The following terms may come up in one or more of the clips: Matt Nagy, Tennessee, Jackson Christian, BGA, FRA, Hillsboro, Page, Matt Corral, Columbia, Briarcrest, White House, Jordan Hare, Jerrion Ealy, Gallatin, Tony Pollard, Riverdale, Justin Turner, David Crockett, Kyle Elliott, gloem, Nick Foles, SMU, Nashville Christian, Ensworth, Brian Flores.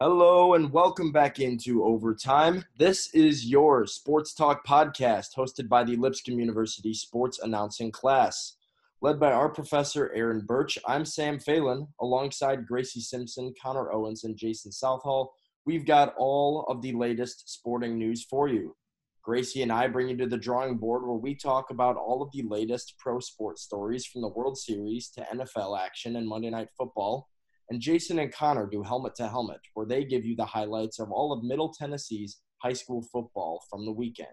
Hello and welcome back into Overtime. This is your Sports Talk podcast hosted by the Lipscomb University Sports Announcing Class. Led by our professor, Aaron Birch, I'm Sam Phalen. Alongside Gracie Simpson, Connor Owens, and Jason Southall, we've got all of the latest sporting news for you. Gracie and I bring you to the drawing board where we talk about all of the latest pro sports stories from the World Series to NFL action and Monday Night Football. And Jason and Connor do Helmet to Helmet, where they give you the highlights of all of Middle Tennessee's high school football from the weekend.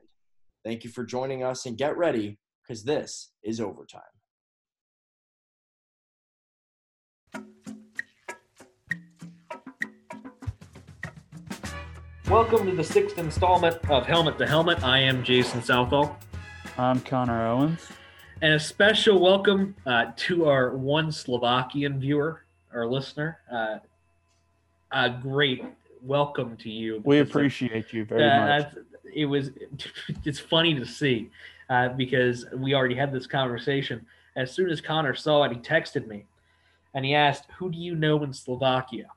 Thank you for joining us, and get ready, because this is Overtime. Welcome to the sixth installment of Helmet to Helmet. I am Jason Southall. I'm Connor Owens. And a special welcome to our one Slovakian viewer, our listener. A great welcome to you. We appreciate you very much. It's funny to see because we already had this conversation. As soon as Connor saw it, he texted me and he asked, "Who do you know in Slovakia?"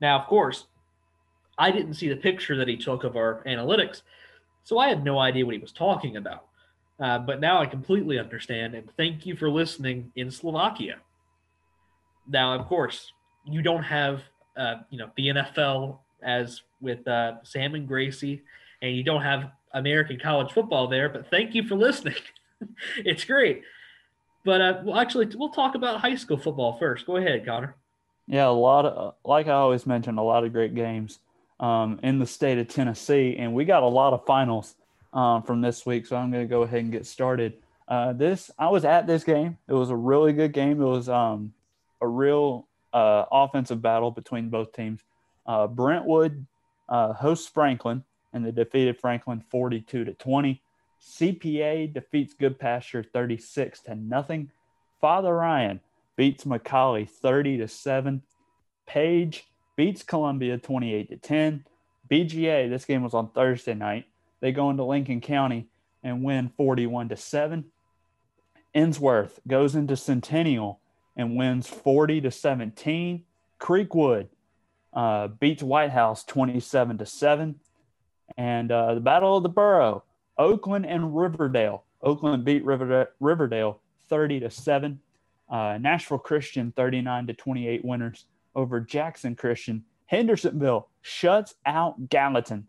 Now, of course, I didn't see the picture that he took of our analytics, so I had no idea what he was talking about. But now I completely understand, and thank you for listening in Slovakia. Now, of course, you don't have the NFL as with Sam and Gracie, and you don't have American college football there, but thank you for listening. It's great. But we'll talk about high school football first. Go ahead, Connor. Yeah, like I always mention, a lot of great games in the state of Tennessee, and we got a lot of finals from this week, so I'm going to go ahead and get started. I was at this game. It was a really good game. It was a real offensive battle between both teams. Brentwood hosts Franklin, and they defeated Franklin 42-20. CPA defeats Goodpasture 36-0. Father Ryan beats Macaulay 30-7. Page beats Columbia 28-10. BGA, this game was on Thursday night. They go into Lincoln County and win 41-7. Ensworth goes into Centennial and wins 40-17. Creekwood beats White House 27-7. And the Battle of the Borough, Oakland and Riverdale. Oakland beat Riverdale 30-7. Nashville Christian 39-28 winners over Jackson Christian. Hendersonville shuts out Gallatin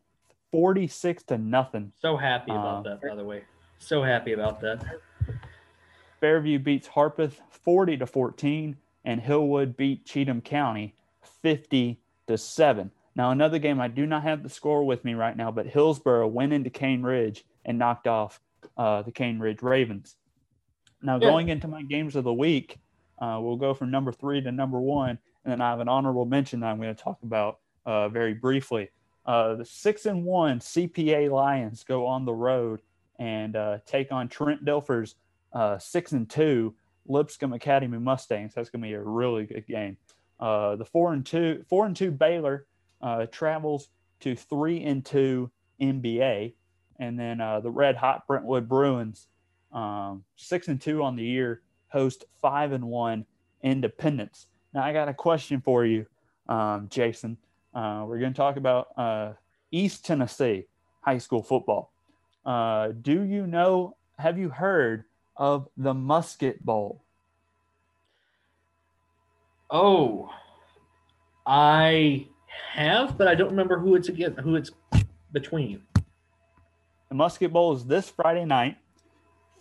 46-0. So happy about that, by the way. So happy about that. Fairview beats Harpeth 40-14, and Hillwood beat Cheatham County 50-7. Now, another game I do not have the score with me right now, but Hillsboro went into Cane Ridge and knocked off the Cane Ridge Ravens. Now, going into my games of the week, we'll go from number 3 to number 1. And then I have an honorable mention that I'm going to talk about very briefly. The 6-1 CPA Lions go on the road and take on Trent Dilfer's 6-2 Lipscomb Academy Mustangs. That's going to be a really good game. The 4-2 Baylor travels to 3-2 NBA, and then the Red Hot Brentwood Bruins 6-2 on the year host 5-1 Independence. Now, I got a question for you, Jason. We're going to talk about East Tennessee high school football. Have you heard of the Musket Bowl? Oh, I have, but I don't remember who it's between. The Musket Bowl is this Friday night.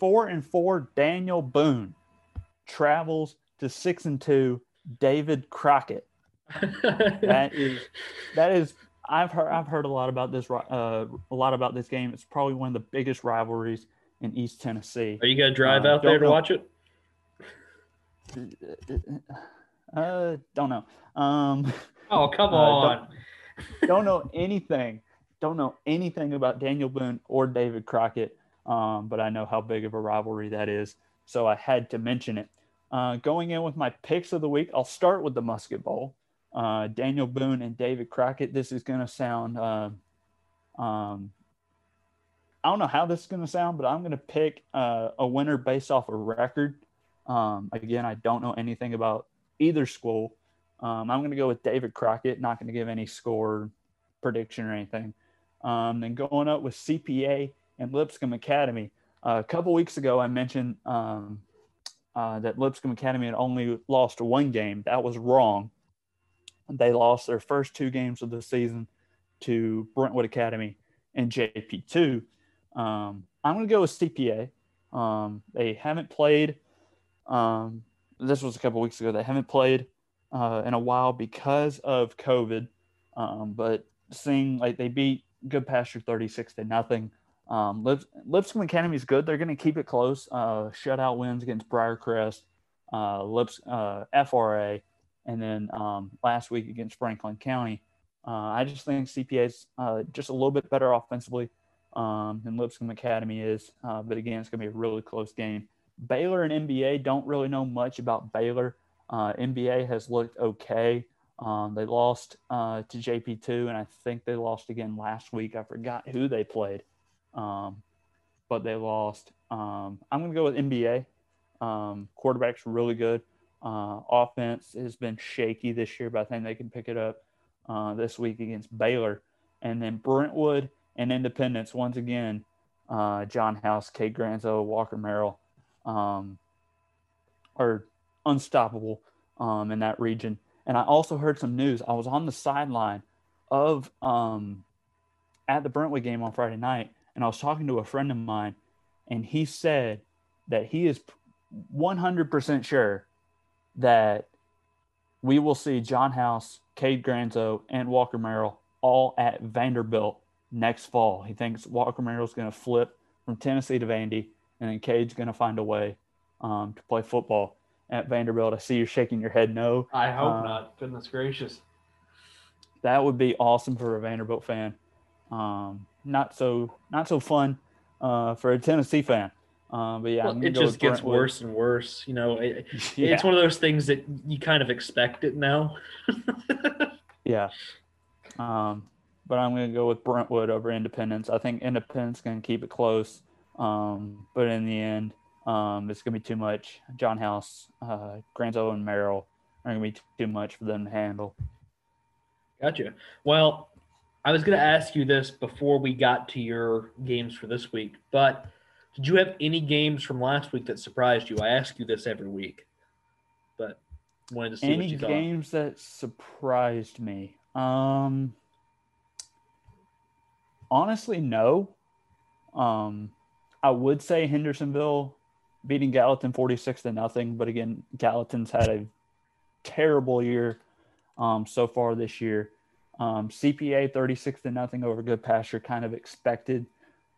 4-4 Daniel Boone travels to 6-2 David Crockett. That is. I've heard a lot about this. A lot about this game. It's probably one of the biggest rivalries in East Tennessee. Are you gonna drive out there to watch it? Don't know. Oh, come on. Don't know anything. Don't know anything about Daniel Boone or David Crockett. But I know how big of a rivalry that is, so I had to mention it. Going in with my picks of the week, I'll start with the Musket Bowl. Daniel Boone and David Crockett. This is going to sound I don't know how this is going to sound, but I'm going to pick a winner based off a record. Again, I don't know anything about either school, I'm going to go with David Crockett, not going to give any score prediction or anything. Then going up with CPA and Lipscomb Academy. A couple weeks ago, I mentioned that Lipscomb Academy had only lost one game. That was wrong. They lost their first two games of the season to Brentwood Academy and JP2. I'm going to go with CPA. They haven't played. This was a couple weeks ago. They haven't played in a while because of COVID. But seeing like they beat Goodpasture 36-0. Lipscomb Academy is good. They're going to keep it close. Shutout wins against Briarcrest, FRA, and then last week against Franklin County. I just think CPA is just a little bit better offensively than Lipscomb Academy is. But again, it's going to be a really close game. Baylor and NBA, don't really know much about Baylor. NBA has looked okay. They lost to JP2, and I think they lost again last week. I forgot who they played. But they lost. I'm going to go with NBA. Quarterback's really good. Offense has been shaky this year, but I think they can pick it up this week against Baylor. And then Brentwood and Independence, once again, John House, Kate Granzo, Walker Merrill are unstoppable in that region. And I also heard some news. I was on the sideline of at the Brentwood game on Friday night, and I was talking to a friend of mine, and he said that he is 100% sure that we will see John House, Cade Granzo, and Walker Merrill all at Vanderbilt next fall. He thinks Walker Merrill's going to flip from Tennessee to Vandy, and then Cade's going to find a way to play football at Vanderbilt. I see you shaking your head no. I hope not. Goodness gracious. That would be awesome for a Vanderbilt fan. Not so fun for a Tennessee fan. But yeah, well, it just gets worse and worse. You know, it's one of those things that you kind of expect it now. Yeah. But I'm going to go with Brentwood over Independence. I think Independence going to keep it close. But in the end, it's going to be too much. John House, Granzo, and Merrill are going to be too much for them to handle. Gotcha. Well, I was going to ask you this before we got to your games for this week, but did you have any games from last week that surprised you? I ask you this every week, but wanted to see what you thought. Any games that surprised me? Honestly, no. I would say Hendersonville beating Gallatin 46-0, but again, Gallatin's had a terrible year so far this year. CPA 36-0 over Goodpasture, kind of expected.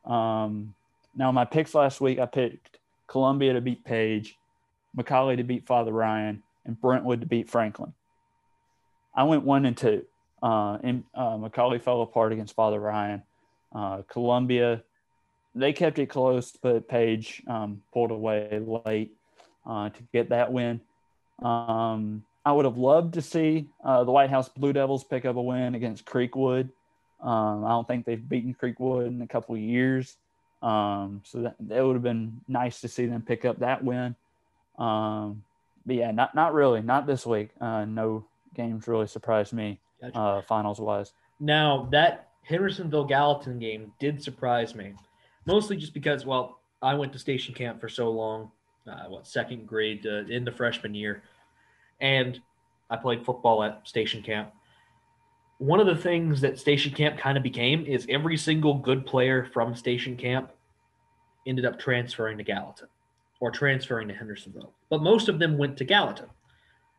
Now my picks last week, I picked Columbia to beat Page, Macaulay to beat Father Ryan, and Brentwood to beat Franklin. I went 1-2. Macaulay fell apart against Father Ryan. Columbia, they kept it close, but Page pulled away late to get that win. I would have loved to see the White House Blue Devils pick up a win against Creekwood. I don't think they've beaten Creekwood in a couple of years. So that would have been nice to see them pick up that win. But yeah, not really. Not this week. No games really surprised me, gotcha. Finals-wise. Now, that Hendersonville-Gallatin game did surprise me, mostly just because, well, I went to Station Camp for so long, second grade in the freshman year. And I played football at Station Camp. One of the things that Station Camp kind of became is every single good player from Station Camp ended up transferring to Gallatin or transferring to Hendersonville. But most of them went to Gallatin.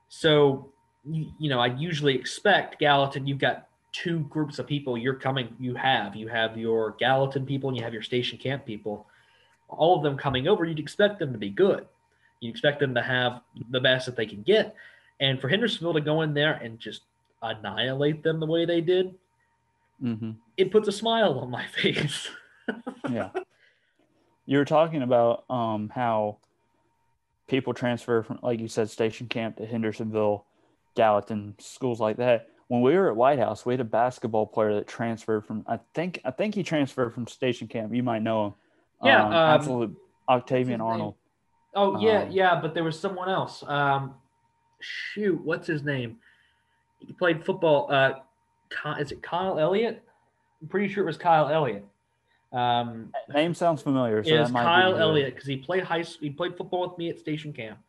So, you know, I usually expect Gallatin, you've got two groups of people you're coming, you have your Gallatin people and you have your Station Camp people. All of them coming over, you'd expect them to be good. You expect them to have the best that they can get. And for Hendersonville to go in there and just annihilate them the way they did, It puts a smile on my face. Yeah. You were talking about how people transfer from, like you said, Station Camp to Hendersonville, Gallatin, schools like that. When we were at White House, we had a basketball player that transferred from, I think he transferred from Station Camp. You might know him. Yeah. Absolute Octavian Arnold. Oh, yeah, but there was someone else. What's his name? He played football. Is it Kyle Elliott? I'm pretty sure it was Kyle Elliott. That name sounds familiar. So it's Kyle Elliott because he played football with me at Station Camp,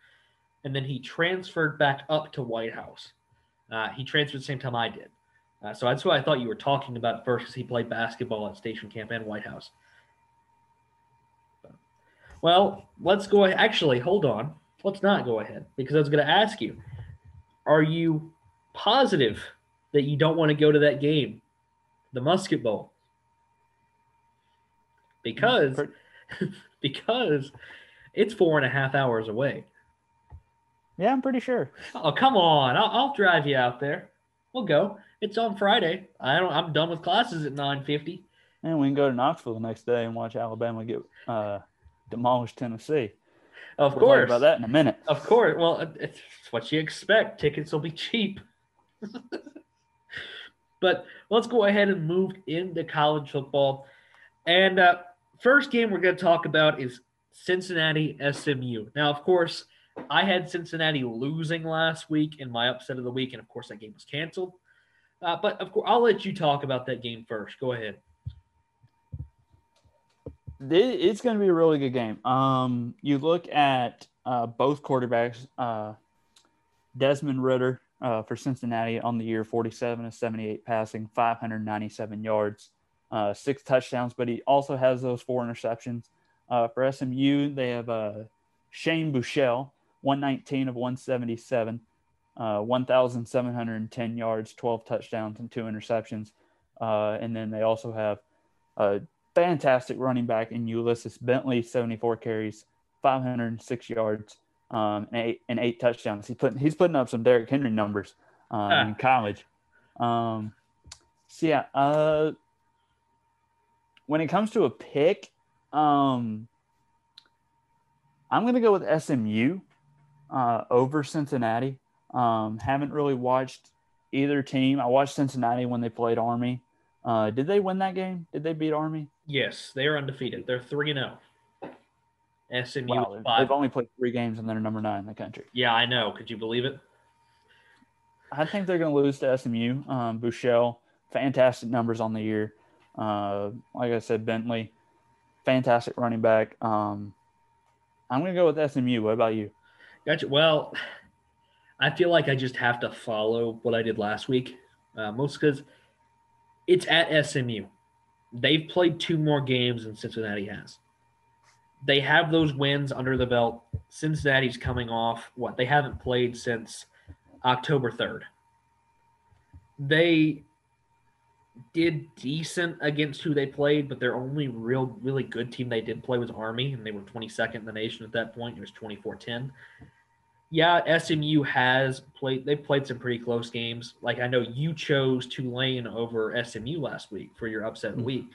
and then he transferred back up to White House. He transferred the same time I did. So that's what I thought you were talking about first, because he played basketball at Station Camp and White House. Well, let's go ahead. Actually, hold on. Let's not go ahead, because I was going to ask you, are you positive that you don't want to go to that game, the Musket Bowl? Because it's 4.5 hours away. Yeah, I'm pretty sure. Oh, come on. I'll drive you out there. We'll go. It's on Friday. I'm done with classes at 9:50. And we can go to Knoxville the next day and watch Alabama get demolished Tennessee. Of course. We'll talk about that in a minute. Of course. Well, it's what you expect. Tickets will be cheap. But let's go ahead and move into college football. And first game we're going to talk about is Cincinnati SMU. Now, of course, I had Cincinnati losing last week in my upset of the week, and of course that game was canceled. But of course, I'll let you talk about that game first. Go ahead. It's going to be a really good game. You look at both quarterbacks, Desmond Ritter for Cincinnati on the year, 47 of 78 passing, 597 yards, 6 touchdowns, but he also has those 4 interceptions. For SMU, they have Shane Buechele, 119 of 177, 1,710 yards, 12 touchdowns, and 2 interceptions. And then they also have a fantastic running back in Ulysses Bentley, 74 carries, 506 yards, and 8 touchdowns. He's putting up some Derrick Henry numbers in college. When it comes to a pick, I'm going to go with SMU over Cincinnati. Haven't really watched either team. I watched Cincinnati when they played Army. Did they win that game? Did they beat Army? Yes, they are undefeated. They're 3-0. SMU is 5. They've only played 3 games, and they're number 9 in the country. Yeah, I know. Could you believe it? I think they're going to lose to SMU. Buechele, fantastic numbers on the year. Like I said, Bentley, fantastic running back. I'm going to go with SMU. What about you? Gotcha. Well, I feel like I just have to follow what I did last week, most because it's at SMU. They've played 2 more games than Cincinnati has. They have those wins under the belt. Cincinnati's coming off what? They haven't played since October 3rd. They did decent against who they played, but their only really good team they did play was Army, and they were 22nd in the nation at that point. It was 24-10. Yeah, SMU has played – they've played some pretty close games. Like, I know you chose Tulane over SMU last week for your upset week.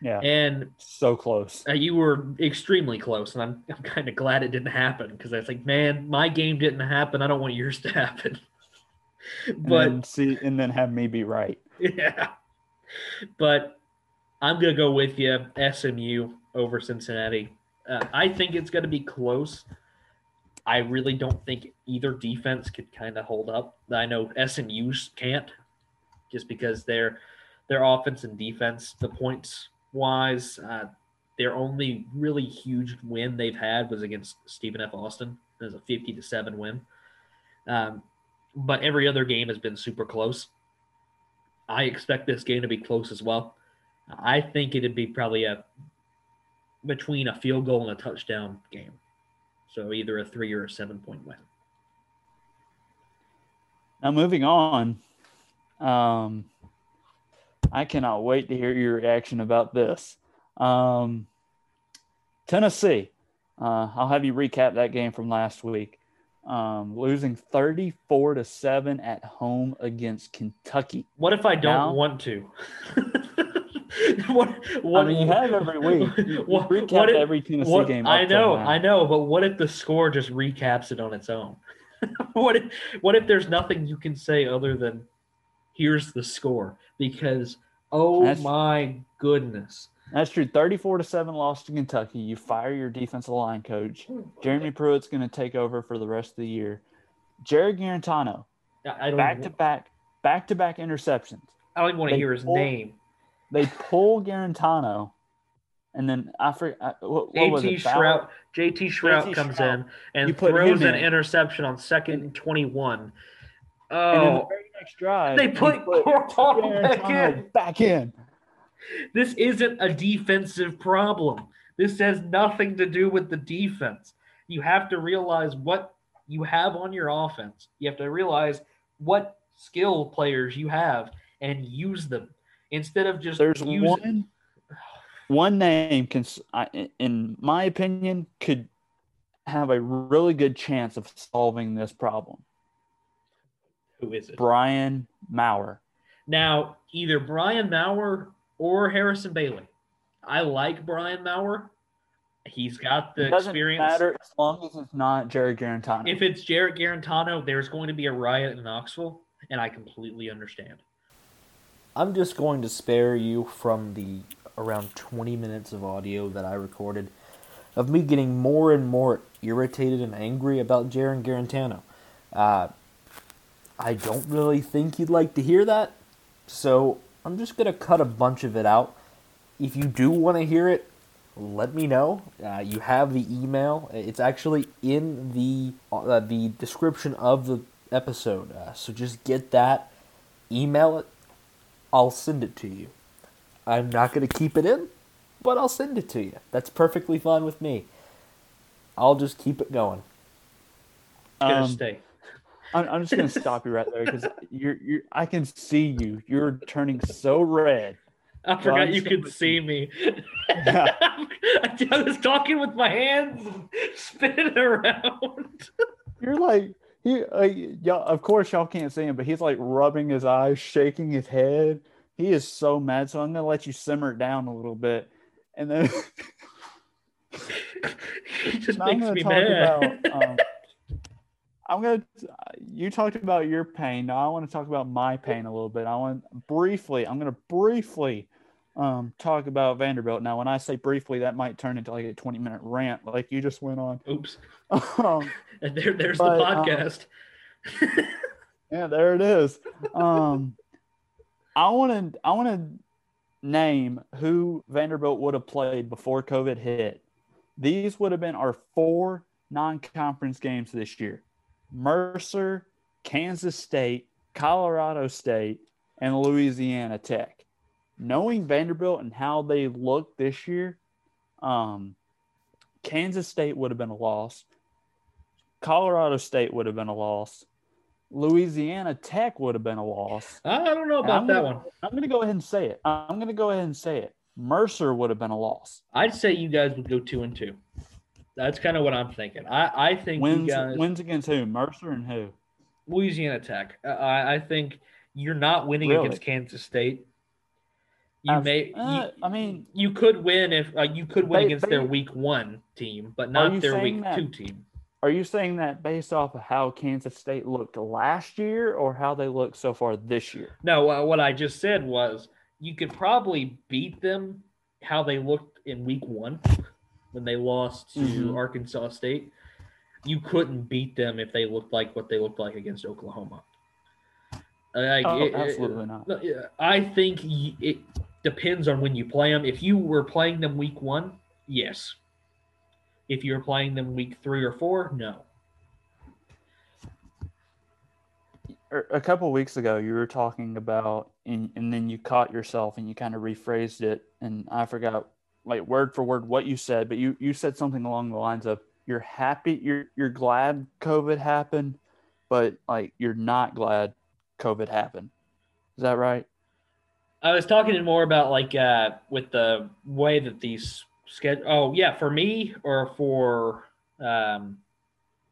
Yeah, and so close. You were extremely close, and I'm kind of glad it didn't happen because I was like, man, my game didn't happen. I don't want yours to happen. and then have me be right. Yeah. But I'm going to go with you, SMU over Cincinnati. I think it's going to be close. I really don't think either defense could kind of hold up. I know SMU's can't just because their offense and defense, the points-wise, their only really huge win they've had was against Stephen F. Austin. It was a 50-7 win. But every other game has been super close. I expect this game to be close as well. I think it'd be probably between a field goal and a touchdown game. So either a 3 or a 7-point win. Now moving on, I cannot wait to hear your reaction about this. Tennessee, I'll have you recap that game from last week. Losing 34-7 at home against Kentucky. What if I don't want to? What I mean, you have every week. You recap every Tennessee game. I know. But what if the score just recaps it on its own? What if there's nothing you can say other than here's the score? Because goodness. That's true. 34-7 loss to Kentucky. You fire your defensive line coach. Jeremy Pruitt's going to take over for the rest of the year. Jared Garantano, back-to-back back-to-back interceptions. I don't even want to hear his name. They pull Garantano, and then I forget what was it? JT Shrout comes in and throws an interception on 2nd and 21. Oh, and then the very next drive, they put Garantano back in. This isn't a defensive problem. This has nothing to do with the defense. You have to realize what you have on your offense. You have to realize what skill players you have and use them instead of just one name can, in my opinion, could have a really good chance of solving this problem. Who is it? Brian Maurer. Now, either Brian Maurer or Harrison Bailey. I like Brian Maurer. He's got the experience. It doesn't matter as long as it's not Jared Garantano. If it's Jared Garantano, there's going to be a riot in Knoxville, and I completely understand. I'm just going to spare you from the around 20 minutes of audio that I recorded of me getting more and more irritated and angry about Jared Garantano. I don't really think you'd like to hear that, so I'm just going to cut a bunch of it out. If you do want to hear it, let me know. You have the email. It's actually in the description of the episode. So just get that, email it. I'll send it to you. I'm not going to keep it in, but I'll send it to you. That's perfectly fine with me. I'll just keep it going. I'm just going to stop you right there because you're. I can see you. You're turning so red. I forgot you could see me. Yeah. I was talking with my hands and spinning around. You're like, y'all, of course y'all can't see him, but he's like rubbing his eyes, shaking his head. He is so mad, so I'm going to let you simmer it down a little bit. And then he just makes me mad. You talked about your pain. Now I want to talk about my pain a little bit. I'm going to briefly talk about Vanderbilt. Now, when I say briefly, that might turn into like a 20-minute rant like you just went on. Oops. And there's the podcast. Yeah, there it is. I want to name who Vanderbilt would have played before COVID hit. These would have been our 4 non-conference games this year. Mercer, Kansas State, Colorado State, and Louisiana Tech. Knowing Vanderbilt and how they look this year, Kansas State would have been a loss. Colorado State would have been a loss. Louisiana Tech would have been a loss. I don't know about that one. I'm going to go ahead and say it. Mercer would have been a loss. I'd say you guys would go 2-2. That's kind of what I'm thinking. I think wins, you guys – wins against who? Mercer and who? Louisiana Tech. I think you're not winning against Kansas State. You could win if you could win against their Week 1 team, but not their Week 2 team. Are you saying that based off of how Kansas State looked last year or how they look so far this year? No, what I just said was you could probably beat them how they looked in Week 1. When they lost to Arkansas State, you couldn't beat them if they looked like what they looked like against Oklahoma. Absolutely not. I think it depends on when you play them. If you were playing them Week 1, yes. If you were playing them Week 3 or 4, no. A couple of weeks ago, you were talking about, and then you caught yourself and you kind of rephrased it, and I forgot like word for word what you said, but you said something along the lines of you're happy, you're glad COVID happened, but like you're not glad COVID happened. Is that right? I was talking more about like with the way that these schedule. Oh yeah, for me or for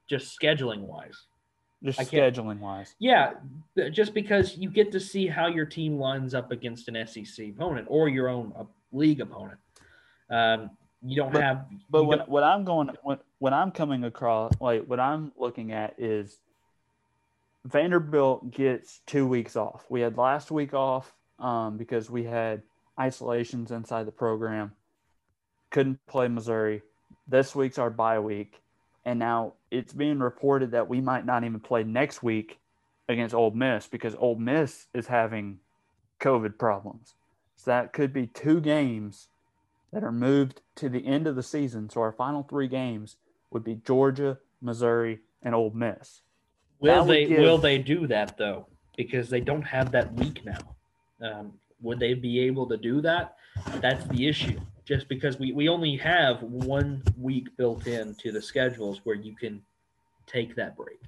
just scheduling wise. Just scheduling wise. Yeah, just because you get to see how your team lines up against an SEC opponent or your own league opponent. You don't but, have, but what, don't, what I'm going, when I'm coming across, like what I'm looking at is Vanderbilt gets 2 weeks off. We had last week off because we had isolations inside the program. Couldn't play Missouri. This week's our bye week. And now it's being reported that we might not even play next week against Ole Miss, because Ole Miss is having COVID problems. So that could be two games that are moved to the end of the season. So our final three games would be Georgia, Missouri, and Ole Miss. Will they do that, though? Because they don't have that week now. Would they be able to do that? That's the issue. Just because we only have 1 week built into the schedules where you can take that break.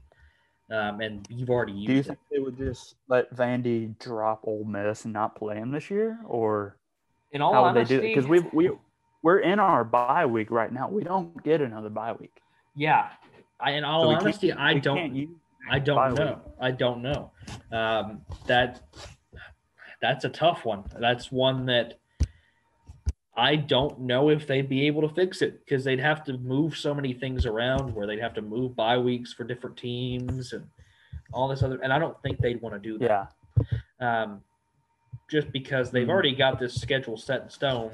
And you've already used it. Do you think they would just let Vandy drop Ole Miss and not play him this year? Or how would they do it? Because we're in our bye week right now. We don't get another bye week. Yeah. In all honesty, I don't know. I don't know. That's a tough one. That's one that I don't know if they'd be able to fix it, because they'd have to move so many things around, where they'd have to move bye weeks for different teams and all this other. And I don't think they'd want to do that. Yeah. Just because they've already got this schedule set in stone.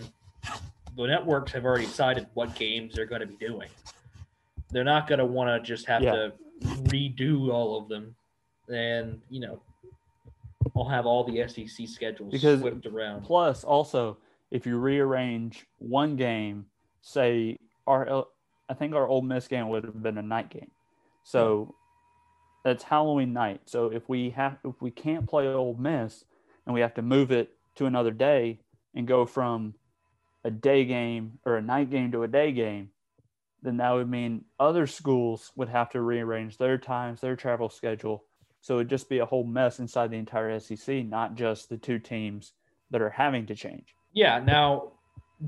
The networks have already decided what games they're going to be doing. They're not going to want to just have to redo all of them, and I'll have all the SEC schedules whipped around. Plus, also, if you rearrange one game, say I think our Ole Miss game would have been a night game, so that's Halloween night. So if we can't play Ole Miss and we have to move it to another day and go from a day game or a night game to a day game, then that would mean other schools would have to rearrange their times, their travel schedule. So it would just be a whole mess inside the entire SEC, not just the two teams that are having to change. Yeah, now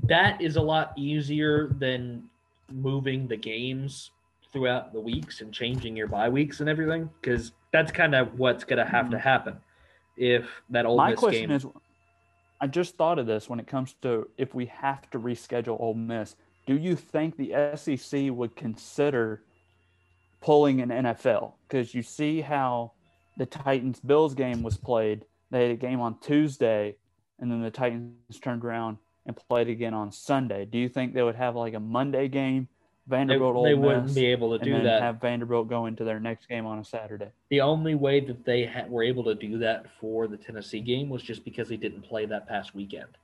that is a lot easier than moving the games throughout the weeks and changing your bye weeks and everything, because that's kind of what's going to have to happen if that Ole Miss game. My question is, I just thought of this when it comes to if we have to reschedule Ole Miss. Do you think the SEC would consider pulling an NFL? Because you see how the Titans-Bills game was played. They had a game on Tuesday, and then the Titans turned around and played again on Sunday. Do you think they would have like a Monday game, Vanderbilt Ole Miss? They wouldn't be able to do that. And then have Vanderbilt go into their next game on a Saturday. The only way that they were able to do that for the Tennessee game was just because they didn't play that past weekend.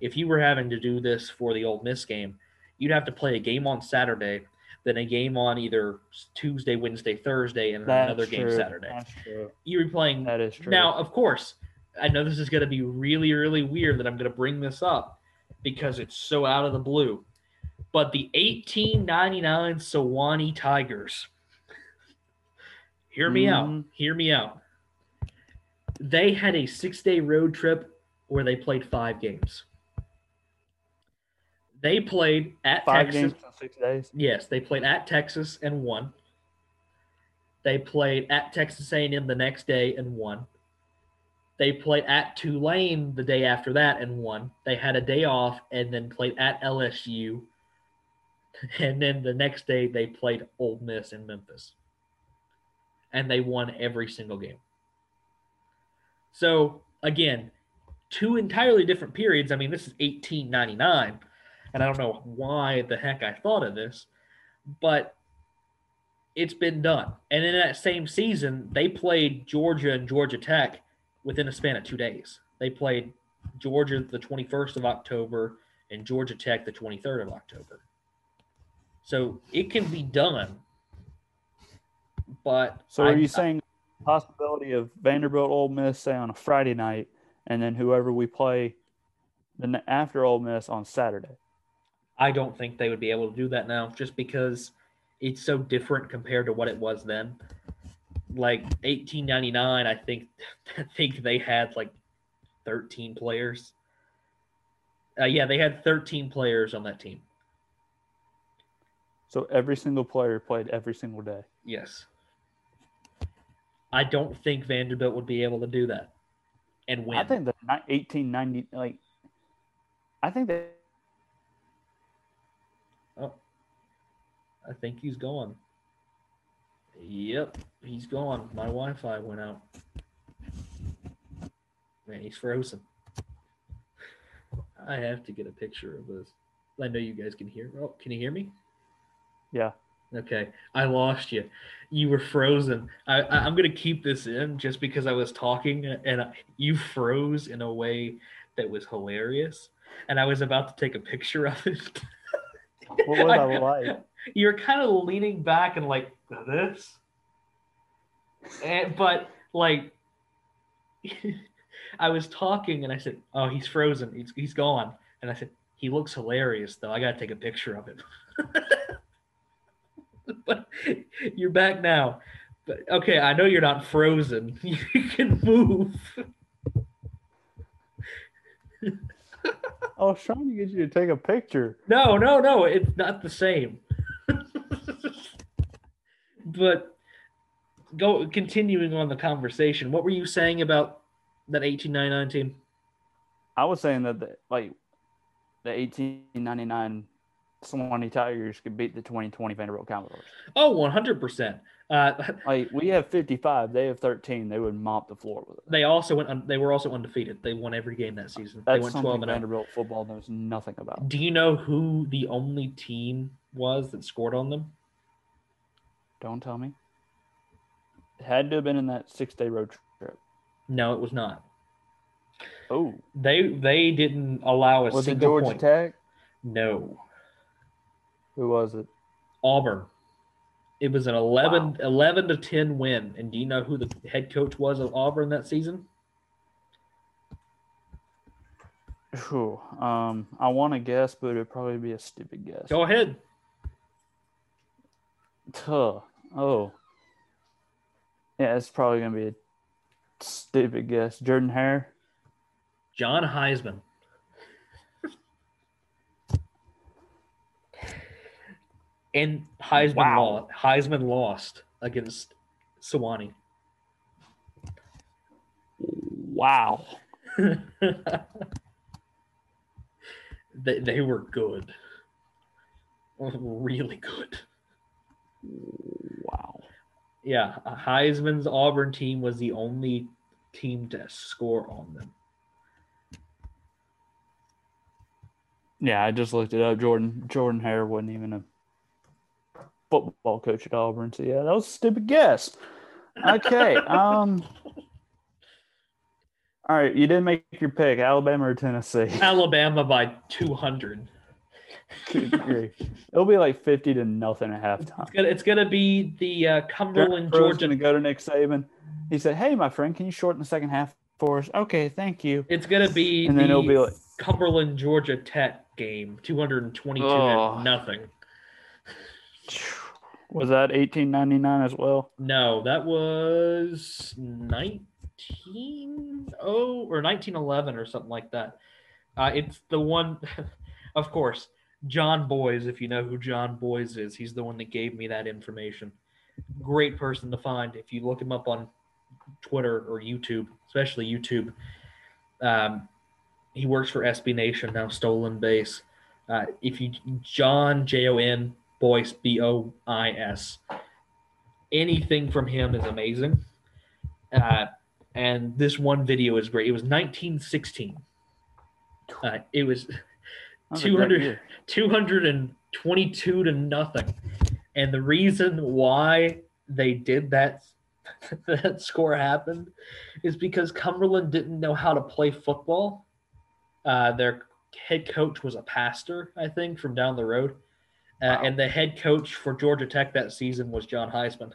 If you were having to do this for the Ole Miss game, you'd have to play a game on Saturday, then a game on either Tuesday, Wednesday, Thursday, and another game Saturday. That's true. You'd be playing. That is true. Now, of course, I know this is going to be really, really weird that I'm going to bring this up because it's so out of the blue, but the 1899 Sewanee Tigers, hear me out. They had a 6-day road trip where they played 5 games. They played at Texas. 5 games in 6 days? Yes, they played at Texas and won. They played at Texas A&M the next day and won. They played at Tulane the day after that and won. They had a day off and then played at LSU. And then the next day they played Ole Miss in Memphis. And they won every single game. So, again, 2 entirely different periods. I mean, this is 1899. And I don't know why the heck I thought of this, but it's been done. And in that same season, they played Georgia and Georgia Tech within a span of 2 days. They played Georgia the 21st of October and Georgia Tech the 23rd of October. So it can be done. But so are you saying the possibility of Vanderbilt Ole Miss, say, on a Friday night, and then whoever we play then after Ole Miss on Saturday? I don't think they would be able to do that now, just because it's so different compared to what it was then. Like 1899, I think they had like 13 players. They had 13 players on that team. So every single player played every single day. Yes. I don't think Vanderbilt would be able to do that and win. I think the 1890 I think he's gone. Yep, he's gone. My Wi-Fi went out. Man, he's frozen. I have to get a picture of this. I know you guys can hear. Oh, can you hear me? Yeah. Okay, I lost you. You were frozen. I'm going to keep this in just because I was talking and you froze in a way that was hilarious. And I was about to take a picture of it. What was I like? You were kind of leaning back and like this. But like, I was talking and I said, oh, he's frozen. He's gone. And I said, he looks hilarious though. I got to take a picture of him. But you're back now. But okay, I know you're not frozen. You can move. I was trying to get you to take a picture. No. It's not the same. But continuing on the conversation, what were you saying about that 1899 team? I was saying that the 1899 Saloni Tigers could beat the 2020 Vanderbilt Commodores. Oh, 100%. We have 55. They have 13. They would mop the floor with it. They also they were also undefeated. They won every game that season. That's something 12 and Vanderbilt football knows nothing about. Do you know who the only team was that scored on them? Don't tell me. It had to have been in that 6-day road trip. No, it was not. Oh, they didn't allow a single point. Was it Georgia Tech? No. Who was it? Auburn. It was an 11-10 win. And do you know who the head coach was of Auburn that season? Ooh, I want to guess, but it'd probably be a stupid guess. Go ahead. Oh. Yeah, it's probably going to be a stupid guess. Jordan Hare? John Heisman. And Heisman lost against Sewanee. Wow. They were good. Really good. Wow. Yeah, Heisman's Auburn team was the only team to score on them. Yeah, I just looked it up. Jordan Hare wasn't even a football coach at Auburn. So, yeah, that was a stupid guess. Okay. All right, you didn't make your pick, Alabama or Tennessee? Alabama by 200. It'll be like 50-0 at halftime. It's going to be the Cumberland, Georgia. Going to go to Nick Saban. He said, hey, my friend, can you shorten the second half for us? Okay, thank you. It's going to be and then it'll be like Cumberland, Georgia Tech game, 222-0. Was that 1899 as well? No, that was 1911 or something like that. It's the one, of course, John Boys, if you know who John Boys is. He's the one that gave me that information. Great person to find. If you look him up on Twitter or YouTube, especially YouTube, he works for SB Nation, now Stolen Base. John, J-O-N, Boyce, B-O-I-S. Anything from him is amazing. And this one video is great. It was 1916. It was 222-0. And the reason why they did that score happened is because Cumberland didn't know how to play football. Their head coach was a pastor, I think, from down the road. Wow. And the head coach for Georgia Tech that season was John Heisman.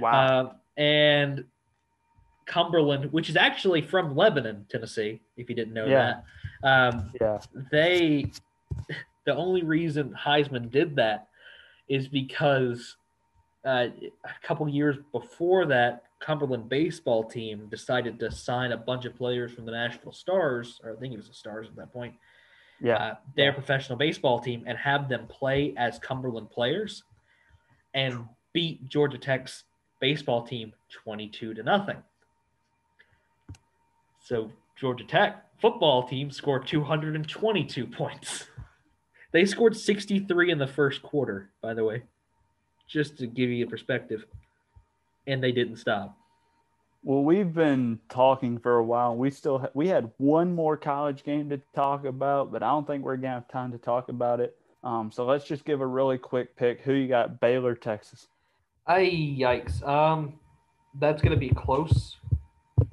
Wow. And Cumberland, which is actually from Lebanon, Tennessee, if you didn't know that. The only reason Heisman did that is because a couple years before that, Cumberland baseball team decided to sign a bunch of players from the Nashville Stars, or I think it was the Stars at that point. Their professional baseball team and have them play as Cumberland players and beat Georgia Tech's baseball team 22-0. So Georgia Tech football team scored 222 points. They scored 63 in the first quarter, by the way, just to give you a perspective. And they didn't stop. Well, we've been talking for a while. We still we had one more college game to talk about, but I don't think we're going to have time to talk about it. So let's just give a really quick pick. Who you got, Baylor, Texas? Yikes. That's going to be close.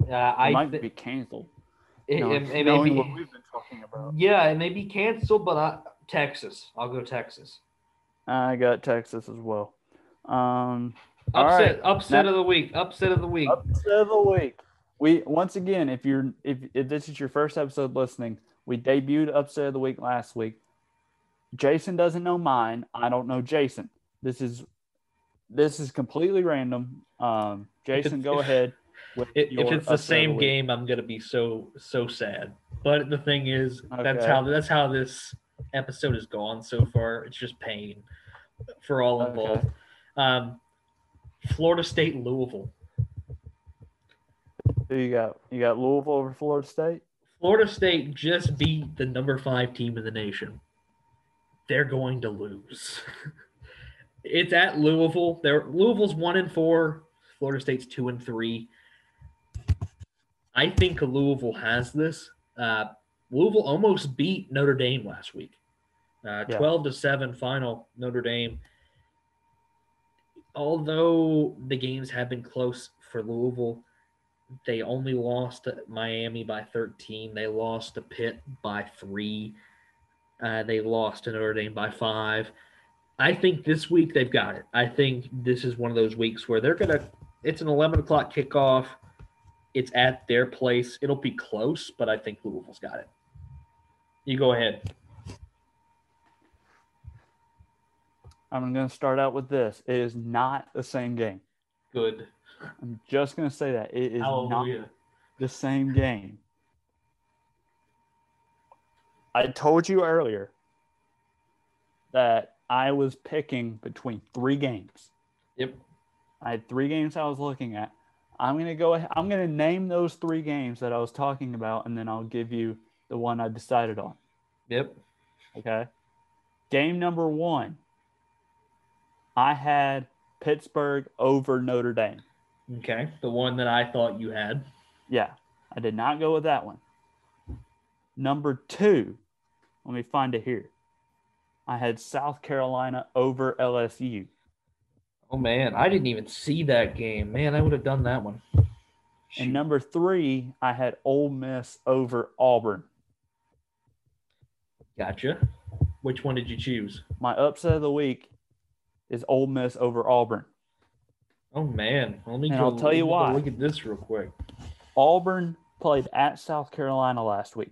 It might be canceled. It may be what we've been talking about. Yeah, it may be canceled, but Texas. I'll go Texas. I got Texas as well. Upset of the week. We once again, if this is your first episode listening, we debuted upset of the week last week. Jason doesn't know mine. I don't know Jason. This is completely random. Jason, go ahead. If it's the same game, I'm gonna be so sad. But the thing is, okay, that's how this episode has gone so far. It's just pain for all involved. Okay. Florida State, Louisville. Who you got? You got Louisville over Florida State? Florida State just beat the number 5 team in the nation. They're going to lose. It's at Louisville. Louisville's 1-4. Florida State's 2-3. I think Louisville has this. Louisville almost beat Notre Dame last week. 12-7 final, Notre Dame. Although the games have been close for Louisville, they only lost to Miami by 13. They lost to Pitt by 3. They lost to Notre Dame by 5. I think this week they've got it. I think this is one of those weeks where they're going to – it's an 11 o'clock kickoff. It's at their place. It'll be close, but I think Louisville's got it. You go ahead. I'm going to start out with this. It is not the same game. Good. I'm just going to say that. It is not the same game. I told you earlier that I was picking between 3 games. Yep. I had 3 games I was looking at. I'm going to go ahead. I'm going to name those 3 games that I was talking about, and then I'll give you the one I decided on. Yep. Okay. Game number 1. I had Pittsburgh over Notre Dame. Okay, the one that I thought you had. Yeah, I did not go with that one. Number 2, let me find it here. I had South Carolina over LSU. Oh, man, I didn't even see that game. Man, I would have done that one. Shoot. And number 3, I had Ole Miss over Auburn. Gotcha. Which one did you choose? My upset of the week is Ole Miss over Auburn. Oh, man. I'll tell you why. Look at this real quick. Auburn played at South Carolina last week,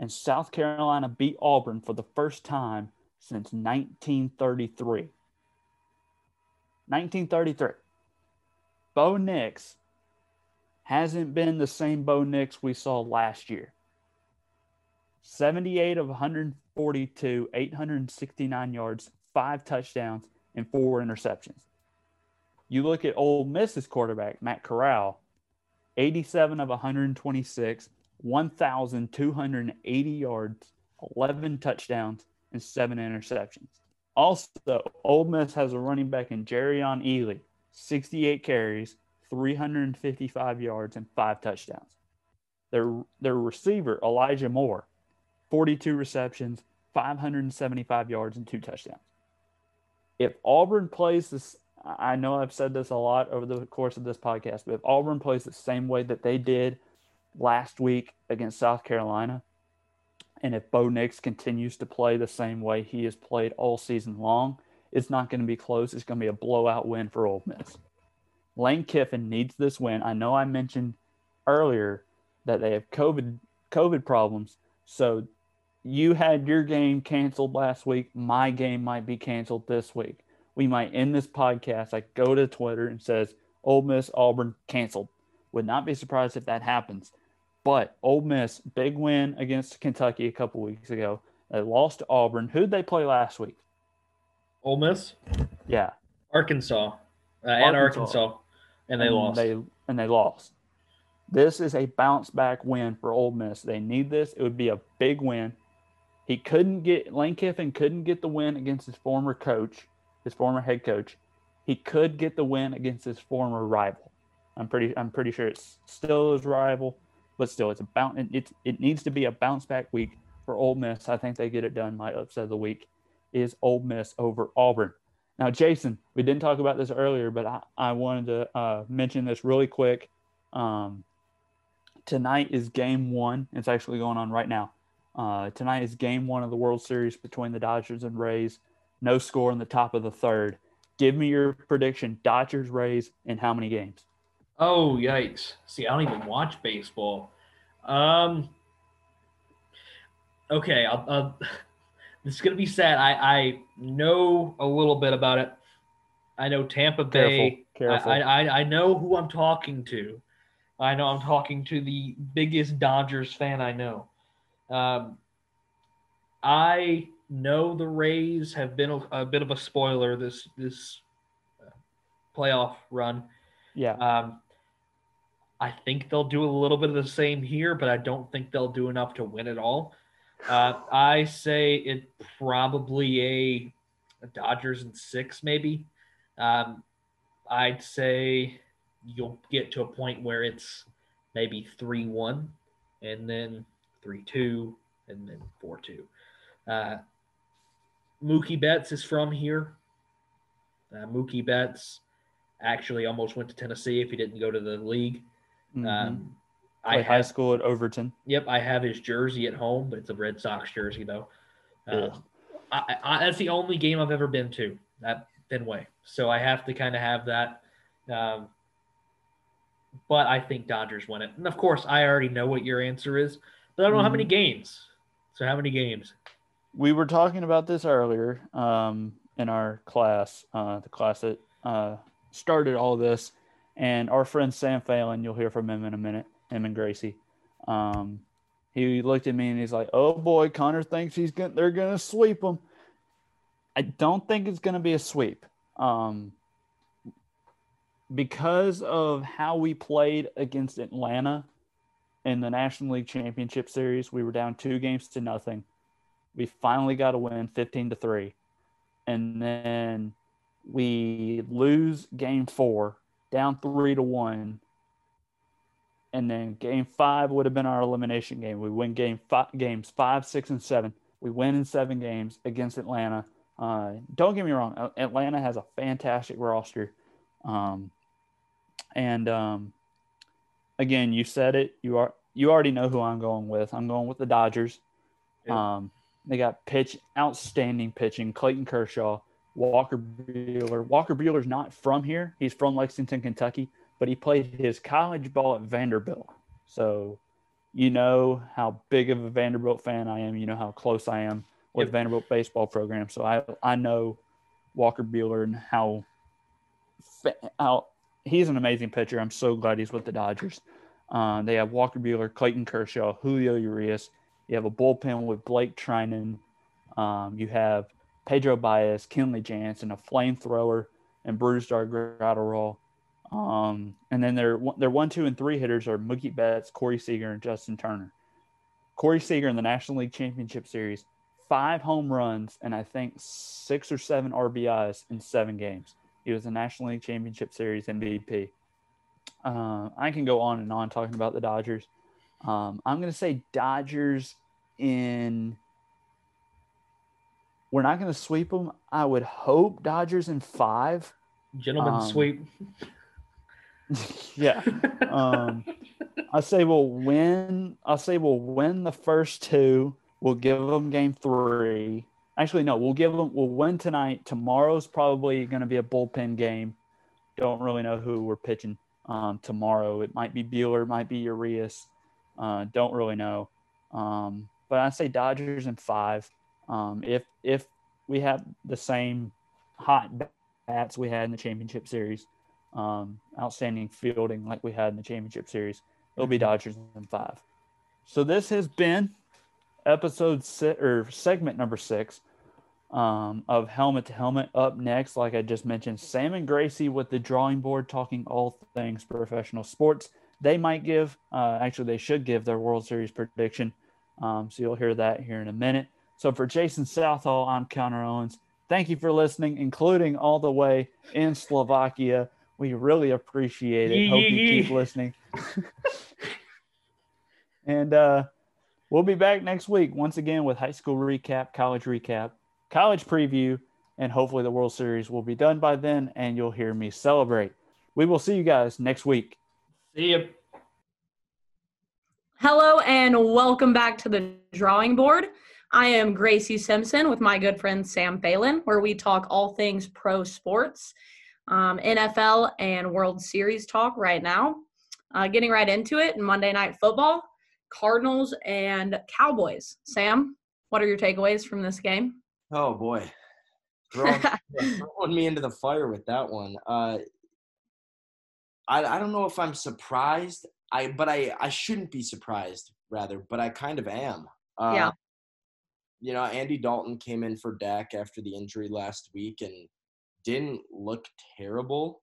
and South Carolina beat Auburn for the first time since 1933. 1933. Bo Nix hasn't been the same Bo Nix we saw last year. 78 of 142, 869 yards, 5 touchdowns, and 4 interceptions. You look at Ole Miss's quarterback, Matt Corral, 87 of 126, 1,280 yards, 11 touchdowns, and 7 interceptions. Also, Ole Miss has a running back in Jerrion Ealy, 68 carries, 355 yards, and 5 touchdowns. Their receiver, Elijah Moore, 42 receptions, 575 yards, and 2 touchdowns. If Auburn plays this, I know I've said this a lot over the course of this podcast, but if Auburn plays the same way that they did last week against South Carolina, and if Bo Nix continues to play the same way he has played all season long, it's not going to be close. It's going to be a blowout win for Ole Miss. Lane Kiffin needs this win. I know I mentioned earlier that they have COVID problems, so you had your game canceled last week. My game might be canceled this week. We might end this podcast. I go to Twitter and says, Ole Miss, Auburn, canceled. Would not be surprised if that happens. But Ole Miss, big win against Kentucky a couple weeks ago. They lost to Auburn. Who'd they play last week? Ole Miss? Yeah. Arkansas. And they lost. They lost. This is a bounce-back win for Ole Miss. They need this. It would be a big win. Lane Kiffin couldn't get the win against his former head coach. He could get the win against his former rival. I'm pretty sure it's still his rival, but still, it needs to be a bounce back week for Ole Miss. I think they get it done. My upset of the week is Ole Miss over Auburn. Now, Jason, we didn't talk about this earlier, but I wanted to mention this really quick. Tonight is game one. It's actually going on right now. Tonight is game one of the World Series between the Dodgers and Rays. No score in the top of the third. Give me your prediction, Dodgers, Rays, and how many games? Oh, yikes. See, I don't even watch baseball. Okay, this is going to be sad. I know a little bit about it. I know Tampa Bay. Careful. I know who I'm talking to. I know I'm talking to the biggest Dodgers fan I know. I know the Rays have been a bit of a spoiler this playoff run. Yeah. I think they'll do a little bit of the same here, but I don't think they'll do enough to win it all. I say it probably a Dodgers in 6, maybe. I'd say you'll get to a point where it's maybe 3-1, and then 3-2, and then 4-2. Mookie Betts is from here. Mookie Betts actually almost went to Tennessee if he didn't go to the league. Mm-hmm. High school at Overton. Yep, I have his jersey at home, but it's a Red Sox jersey, though. That's the only game I've ever been to at Fenway, so I have to kind of have that. But I think Dodgers win it. And, of course, I already know what your answer is, but I don't know how many games. So how many games? We were talking about this earlier in our class, the class that started all this, and our friend Sam Phalen, you'll hear from him in a minute, him and Gracie. He looked at me and he's like, oh, boy, Connor thinks they're going to sweep him. I don't think it's going to be a sweep. Because of how we played against Atlanta in the National League Championship Series, we were down 2 games to nothing. We finally got a win, 15-3. And then we lose game 4, down 3-1. And then game 5 would have been our elimination game. We win games 5, 6, and 7. We win in 7 games against Atlanta. Don't get me wrong, Atlanta has a fantastic roster. Again, you said it. You already know who I'm going with. I'm going with the Dodgers. Yeah. They got outstanding pitching. Clayton Kershaw, Walker Buehler. Walker Buehler's not from here. He's from Lexington, Kentucky, but he played his college ball at Vanderbilt. So, you know how big of a Vanderbilt fan I am. You know how close I am with Vanderbilt baseball program. So I know Walker Buehler and how he's an amazing pitcher. I'm so glad he's with the Dodgers. They have Walker Buehler, Clayton Kershaw, Julio Urias. You have a bullpen with Blake Trinan. You have Pedro Baez, Kenley Jansen, a flamethrower, and Brewstar Gratterall. And then their 1, 2, and 3 hitters are Mookie Betts, Corey Seager, and Justin Turner. Corey Seager in the National League Championship Series, 5 home runs and I think 6 or 7 RBIs in 7 games. He was a National League Championship Series MVP. I can go on and on talking about the Dodgers. I'm going to say Dodgers we're not going to sweep them. I would hope Dodgers in 5. Gentlemen sweep. Yeah. I say we'll win the first 2. We'll give them game 3. Actually, no, we'll win tonight. Tomorrow's probably going to be a bullpen game. Don't really know who we're pitching tomorrow. It might be Buehler, it might be Urias. Don't really know. But I say Dodgers in 5. If we have the same hot bats we had in the championship series, outstanding fielding like we had in the championship series, it'll be Dodgers in 5. So this has been episode 6 or segment number 6. Of Helmet to Helmet. Up next, like I just mentioned, Sam and Gracie with the drawing board, talking all things professional sports. They might give, they should give their World Series prediction. So you'll hear that here in a minute. So for Jason Southall, I'm Connor Owens. Thank you for listening, including all the way in Slovakia. We really appreciate it. Hope you keep listening. And We'll be back next week once again with high school recap, college preview, and hopefully the World Series will be done by then, and you'll hear me celebrate. We will see you guys next week. See ya. Hello and welcome back to the drawing board. I am Gracie Simpson with my good friend Sam Phalen, where we talk all things pro sports, NFL and World Series talk right now. Getting right into it, Monday Night Football, Cardinals and Cowboys. Sam, what are your takeaways from this game? Oh, boy. Throwing me into the fire with that one. I don't know if I'm surprised. I shouldn't be surprised, rather, but I kind of am. Yeah. You know, Andy Dalton came in for Dak after the injury last week and didn't look terrible.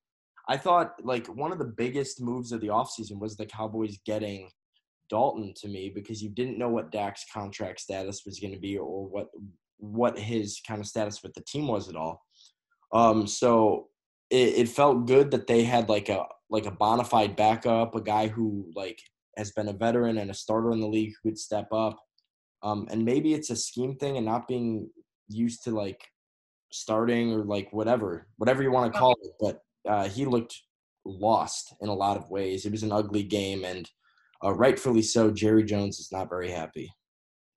I thought, like, one of the biggest moves of the offseason was the Cowboys getting Dalton, to me, because you didn't know what Dak's contract status was going to be or what his kind of status with the team was at all. So it felt good that they had, like a bona fide backup, a guy who like has been a veteran and a starter in the league who could step up. And maybe it's a scheme thing and not being used to like starting or like whatever you want to call it. But he looked lost in a lot of ways. It was an ugly game, and rightfully so. Jerry Jones is not very happy.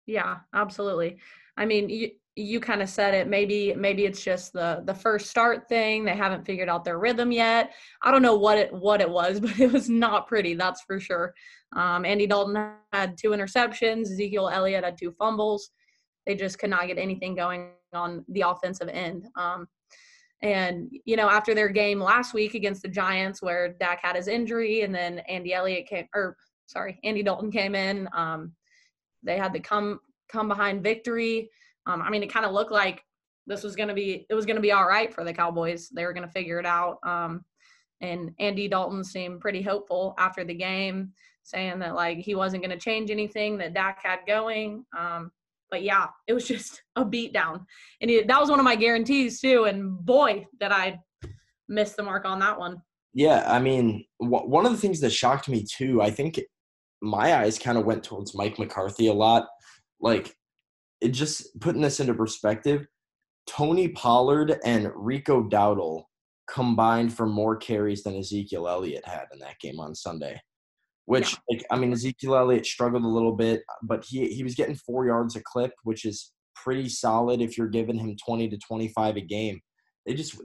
Yeah, absolutely. I mean, you kind of said it. Maybe it's just the first start thing. They haven't figured out their rhythm yet. I don't know what it was, but it was not pretty. That's for sure. Andy Dalton had 2 interceptions. Ezekiel Elliott had 2 fumbles. They just could not get anything going on the offensive end. And you know, after their game last week against the Giants, where Dak had his injury, and then Andy Dalton came in. They had the come behind victory. I mean, it kind of looked like it was going to be all right for the Cowboys. They were going to figure it out. And Andy Dalton seemed pretty hopeful after the game, saying that, like, he wasn't going to change anything that Dak had going. But, yeah, it was just a beatdown. And that was one of my guarantees, too. And, boy, did I miss the mark on that one. Yeah, I mean, one of the things that shocked me, too, I think my eyes kind of went towards Mike McCarthy a lot. Like, it just putting this into perspective, Tony Pollard and Rico Dowdle combined for more carries than Ezekiel Elliott had in that game on Sunday, which, yeah. Like, I mean, Ezekiel Elliott struggled a little bit, but he was getting 4 yards a clip, which is pretty solid if you're giving him 20 to 25 a game. They just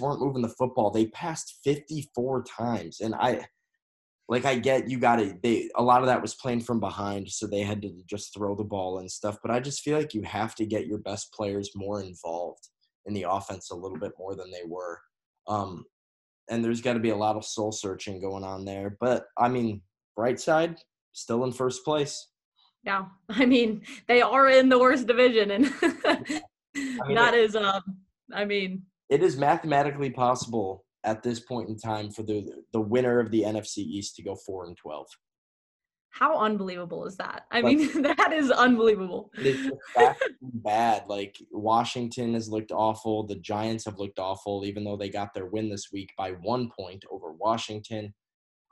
weren't moving the football. They passed 54 times, and I get you got it. A lot of that was playing from behind, so they had to just throw the ball and stuff. But I just feel like you have to get your best players more involved in the offense a little bit more than they were. And there's got to be a lot of soul searching going on there. But, I mean, bright side, still in first place. Yeah. I mean, they are in the worst division. And it is mathematically possible at this point in time for the winner of the NFC East to go 4-12. How unbelievable is that? I mean, that is unbelievable. It's bad. Like, Washington has looked awful. The Giants have looked awful, even though they got their win this week by 1 point over Washington.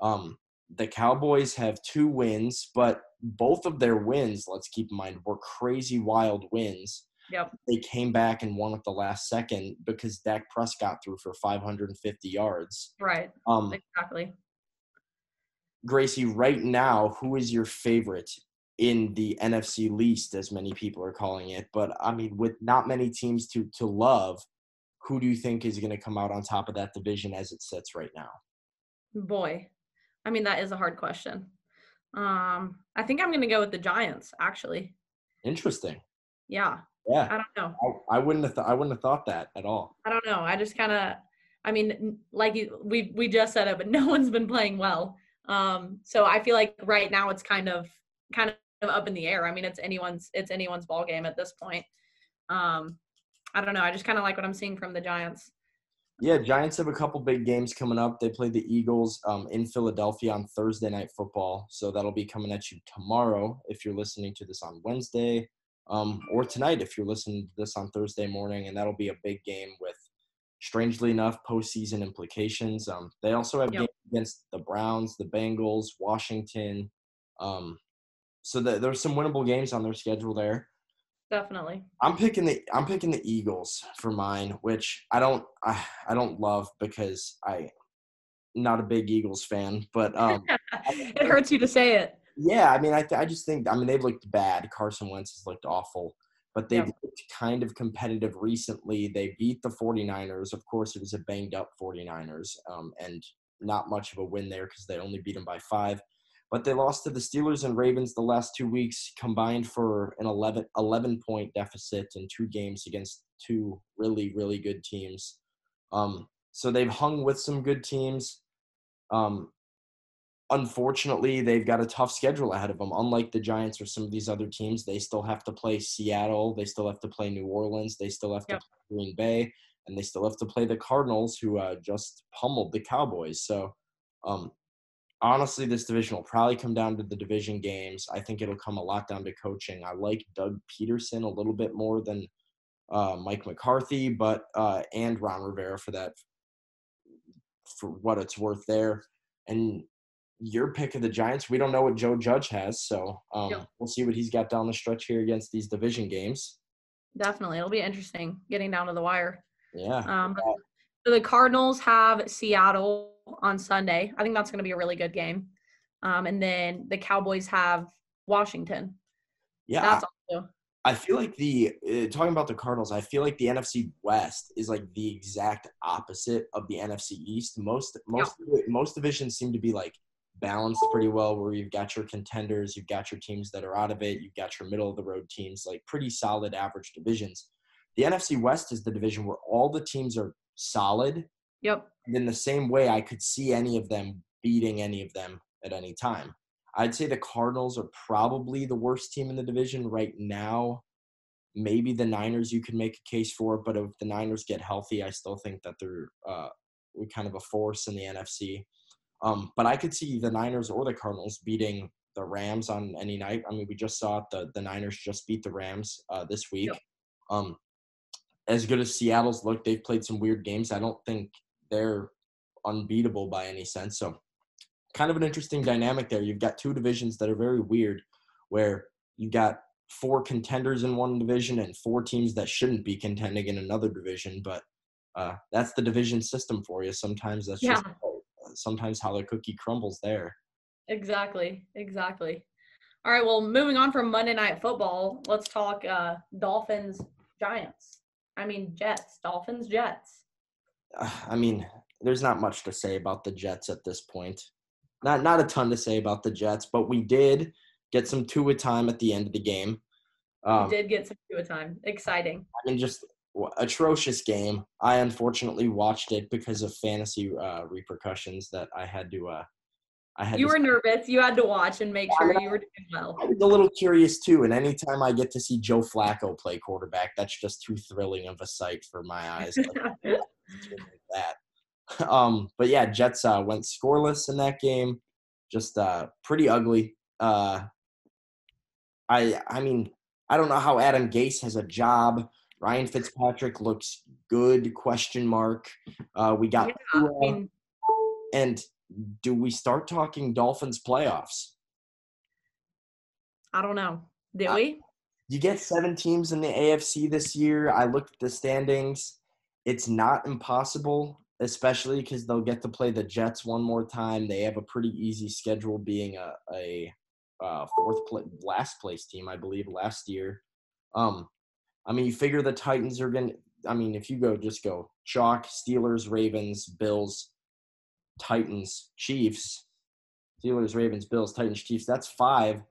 The Cowboys have 2 wins, but both of their wins, let's keep in mind, were crazy wild wins. Yep. They came back and won at the last second because Dak Prescott threw for 550 yards. Right. Exactly. Gracie, right now, who is your favorite in the NFC least, as many people are calling it? But, I mean, with not many teams to love, who do you think is going to come out on top of that division as it sits right now? Boy, I mean, that is a hard question. I think I'm going to go with the Giants, actually. Interesting. Yeah. Yeah, I don't know. I wouldn't have thought that at all. I don't know. I just kind of, I mean, like we just said it, but no one's been playing well. So I feel like right now it's kind of up in the air. I mean, it's anyone's ball game at this point. I don't know. I just kind of like what I'm seeing from the Giants. Yeah, Giants have a couple big games coming up. They play the Eagles in Philadelphia on Thursday Night Football, so that'll be coming at you tomorrow if you're listening to this on Wednesday. Or tonight if you're listening to this on Thursday morning, and that'll be a big game with, strangely enough, postseason implications. They also have games against the Browns, the Bengals, Washington, So there's some winnable games on their schedule there. Definitely. I'm picking the Eagles for mine, which I don't love because I'm not a big Eagles fan, but it hurts you to say it. Yeah, I mean, I just think they've looked bad. Carson Wentz has looked awful, but they've looked kind of competitive recently. They beat the 49ers. Of course, it was a banged-up 49ers, and not much of a win there because they only beat them by 5. But they lost to the Steelers and Ravens the last 2 weeks, combined for an 11-point deficit in 2 games against 2 really, really good teams. So they've hung with some good teams. Unfortunately, they've got a tough schedule ahead of them. Unlike the Giants or some of these other teams, they still have to play Seattle. They still have to play New Orleans. They still have to play Green Bay. And they still have to play the Cardinals, who just pummeled the Cowboys. So, honestly, this division will probably come down to the division games. I think it'll come a lot down to coaching. I like Doug Peterson a little bit more than Mike McCarthy, but and Ron Rivera for what it's worth there. And your pick of the Giants, we don't know what Joe Judge has, so we'll see what he's got down the stretch here against these division games. Definitely. It'll be interesting getting down to the wire. Yeah. So the Cardinals have Seattle on Sunday. I think that's going to be a really good game. And then the Cowboys have Washington. Yeah. That's also. I feel like talking about the Cardinals, I feel like the NFC West is like the exact opposite of the NFC East. Most divisions seem to be like balanced pretty well, where you've got your contenders, you've got your teams that are out of it, you've got your middle of the road teams, like pretty solid average divisions. The NFC West is the division where all the teams are solid. Yep. And in the same way, I could see any of them beating any of them at any time. I'd say the Cardinals are probably the worst team in the division right now. Maybe the Niners you could make a case for, but if the Niners get healthy, I still think that they're kind of a force in the NFC. But I could see the Niners or the Cardinals beating the Rams on any night. I mean, we just saw it. The Niners just beat the Rams this week. Yep. As good as Seattle's looked, they've played some weird games. I don't think they're unbeatable by any sense. So kind of an interesting dynamic there. You've got 2 divisions that are very weird, where you've got 4 contenders in one division and 4 teams that shouldn't be contending in another division. But that's the division system for you. Sometimes that's sometimes how the cookie crumbles there. Exactly. All right, well, moving on from Monday Night Football, let's talk Dolphins, Jets. I mean, there's not much to say about the Jets at this point. Not a ton to say about the Jets, but we did get some Tua time at the end of the game. We did get some Tua time. Exciting. I mean, just atrocious game. I unfortunately watched it because of fantasy repercussions that I had to You were nervous. You had to watch and make sure you were doing well. I was a little curious, too, and anytime I get to see Joe Flacco play quarterback, that's just too thrilling of a sight for my eyes. Like that. But, yeah, Jets went scoreless in that game. Just pretty ugly. I mean, I don't know how Adam Gase has a job. Ryan Fitzpatrick looks good, question mark. We got and do we start talking Dolphins playoffs? I don't know. Do we? You get 7 teams in the AFC this year. I looked at the standings. It's not impossible, especially because they'll get to play the Jets one more time. They have a pretty easy schedule, being a last place team, I believe, last year. I mean, you figure the Titans are going to – I mean, if you go chalk, Steelers, Ravens, Bills, Titans, Chiefs. Steelers, Ravens, Bills, Titans, Chiefs. That's 5.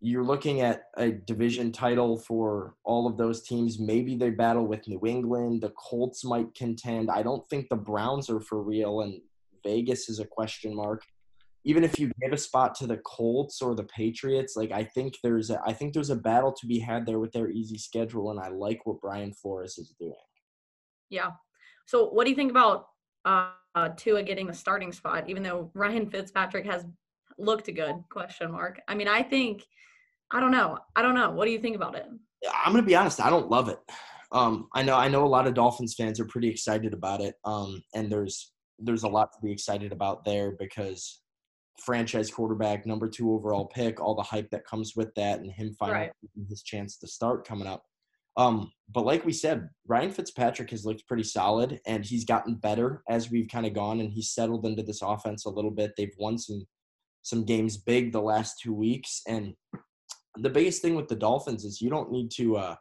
You're looking at a division title for all of those teams. Maybe they battle with New England. The Colts might contend. I don't think the Browns are for real, and Vegas is a question mark. Even if you give a spot to the Colts or the Patriots, like I think there's a battle to be had there with their easy schedule, and I like what Brian Flores is doing. Yeah. So what do you think about Tua getting the starting spot, even though Ryan Fitzpatrick has looked good, question mark? I mean, I don't know. What do you think about it? I'm going to be honest. I don't love it. I know a lot of Dolphins fans are pretty excited about it, and there's a lot to be excited about there because – franchise quarterback, number 2 overall pick, all the hype that comes with that, and him finally getting his chance to start coming up. But like we said, Ryan Fitzpatrick has looked pretty solid, and he's gotten better as we've kind of gone, and he's settled into this offense a little bit. They've won some games big the last 2 weeks, and the biggest thing with the Dolphins is you don't need to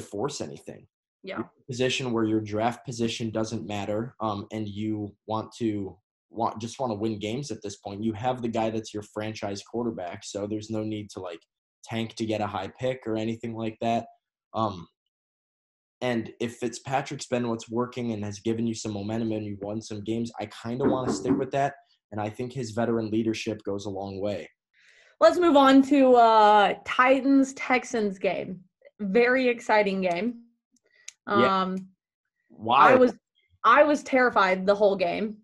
force anything. Yeah, position where your draft position doesn't matter, and you want to win games at this point. You have the guy that's your franchise quarterback, so there's no need to like tank to get a high pick or anything like that. And if Fitzpatrick's been what's working and has given you some momentum and you won some games, I kind of want to stick with that. And I think his veteran leadership goes a long way. Let's move on to Titans-Texans game. Very exciting game. Yeah. Why? I was terrified the whole game.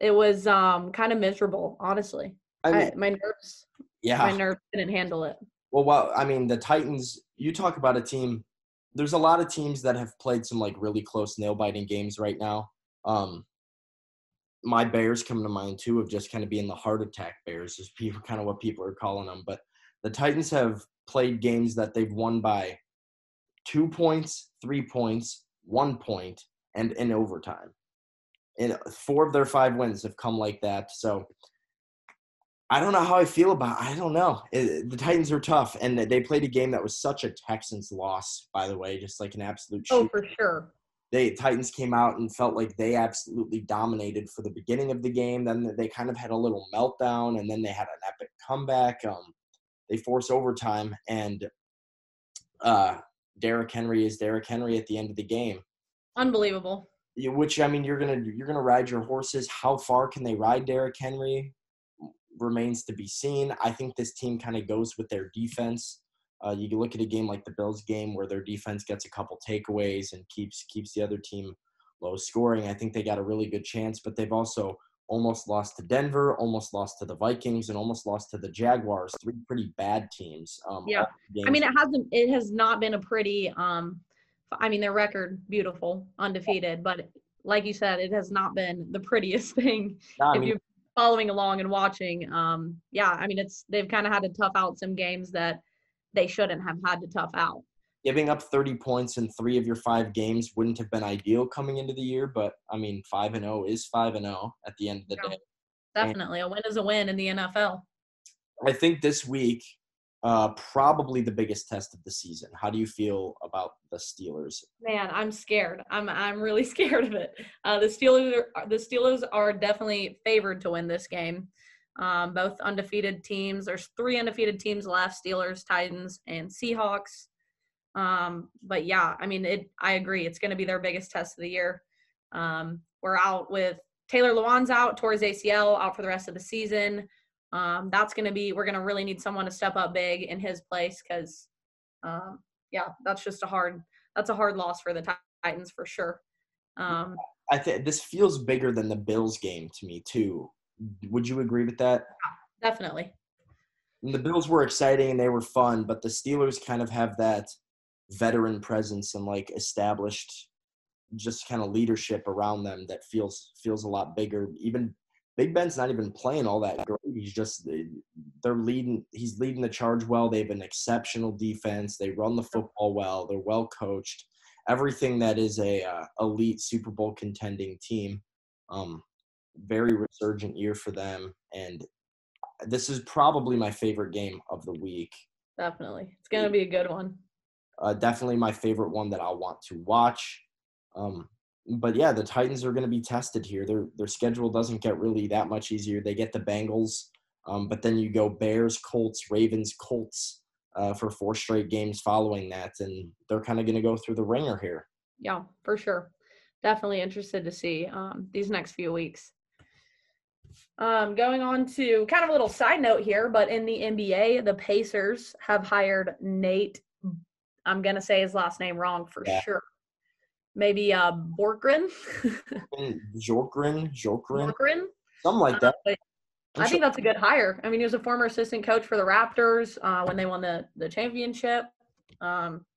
It was kind of miserable, honestly. I mean, my nerves didn't handle it. Well, I mean, the Titans, you talk about a team. There's a lot of teams that have played some like really close nail-biting games right now. My Bears come to mind too, of just kind of being the heart attack Bears is kind of what people are calling them. But the Titans have played games that they've won by 2 points, 3 points, 1 point, and in overtime. And 4 of their 5 wins have come like that. So I don't know how I feel about it. I don't know. The Titans are tough, and they played a game that was such a Texans loss, by the way, just like an absolute shoot. Oh, for sure. Titans came out and felt like they absolutely dominated for the beginning of the game. Then they kind of had a little meltdown, and then they had an epic comeback. They force overtime, and Derrick Henry is Derrick Henry at the end of the game. Unbelievable. Which, I mean, you're gonna ride your horses. How far can they ride Derrick Henry remains to be seen. I think this team kind of goes with their defense. You can look at a game like the Bills game where their defense gets a couple takeaways and keeps the other team low scoring. I think they got a really good chance, but they've also almost lost to Denver, almost lost to the Vikings, and almost lost to the Jaguars, 3 pretty bad teams. Yeah. I mean, it has not been a pretty their record, beautiful, undefeated, but like you said, it has not been the prettiest thing. If you're following along and watching, they've kind of had to tough out some games that they shouldn't have had to tough out. Giving up 30 points in 3 of your 5 games wouldn't have been ideal coming into the year, but, 5-0 is 5-0 at the end of the day. Definitely. And a win is a win in the NFL. I think this week, probably the biggest test of the season. How do you feel about the Steelers? Man, I'm scared. I'm really scared of it. The Steelers are definitely favored to win this game. Both undefeated teams. There's 3 undefeated teams left: Steelers, Titans, and Seahawks. I agree. It's going to be their biggest test of the year. We're out with Taylor Lewan's out, tore his ACL, out for the rest of the season. We're going to really need someone to step up big in his place because, that's a hard loss for the Titans for sure. I think this feels bigger than the Bills game to me too. Would you agree with that? Definitely. And the Bills were exciting and they were fun, but the Steelers kind of have that veteran presence and like established just kind of leadership around them that feels a lot bigger. Even Big Ben's not even playing all that great. He's leading the charge well. They have an exceptional defense. They run the football well. They're well coached. Everything that is a elite Super Bowl contending team. Very resurgent year for them, and this is probably my favorite game of the week. Definitely. It's going to be a good one. Definitely my favorite one that I'll want to watch. The Titans are going to be tested here. Their schedule doesn't get really that much easier. They get the Bengals, but then you go Bears, Colts, Ravens, Colts for 4 straight games following that, and they're kind of going to go through the ringer here. Yeah, for sure. Definitely interested to see these next few weeks. Going on to kind of a little side note here, but in the NBA, the Pacers have hired Nate. I'm going to say his last name wrong for sure. Maybe Bjorkgren? Bjorkgren? Something like that. I think that's a good hire. I mean, he was a former assistant coach for the Raptors when they won the championship.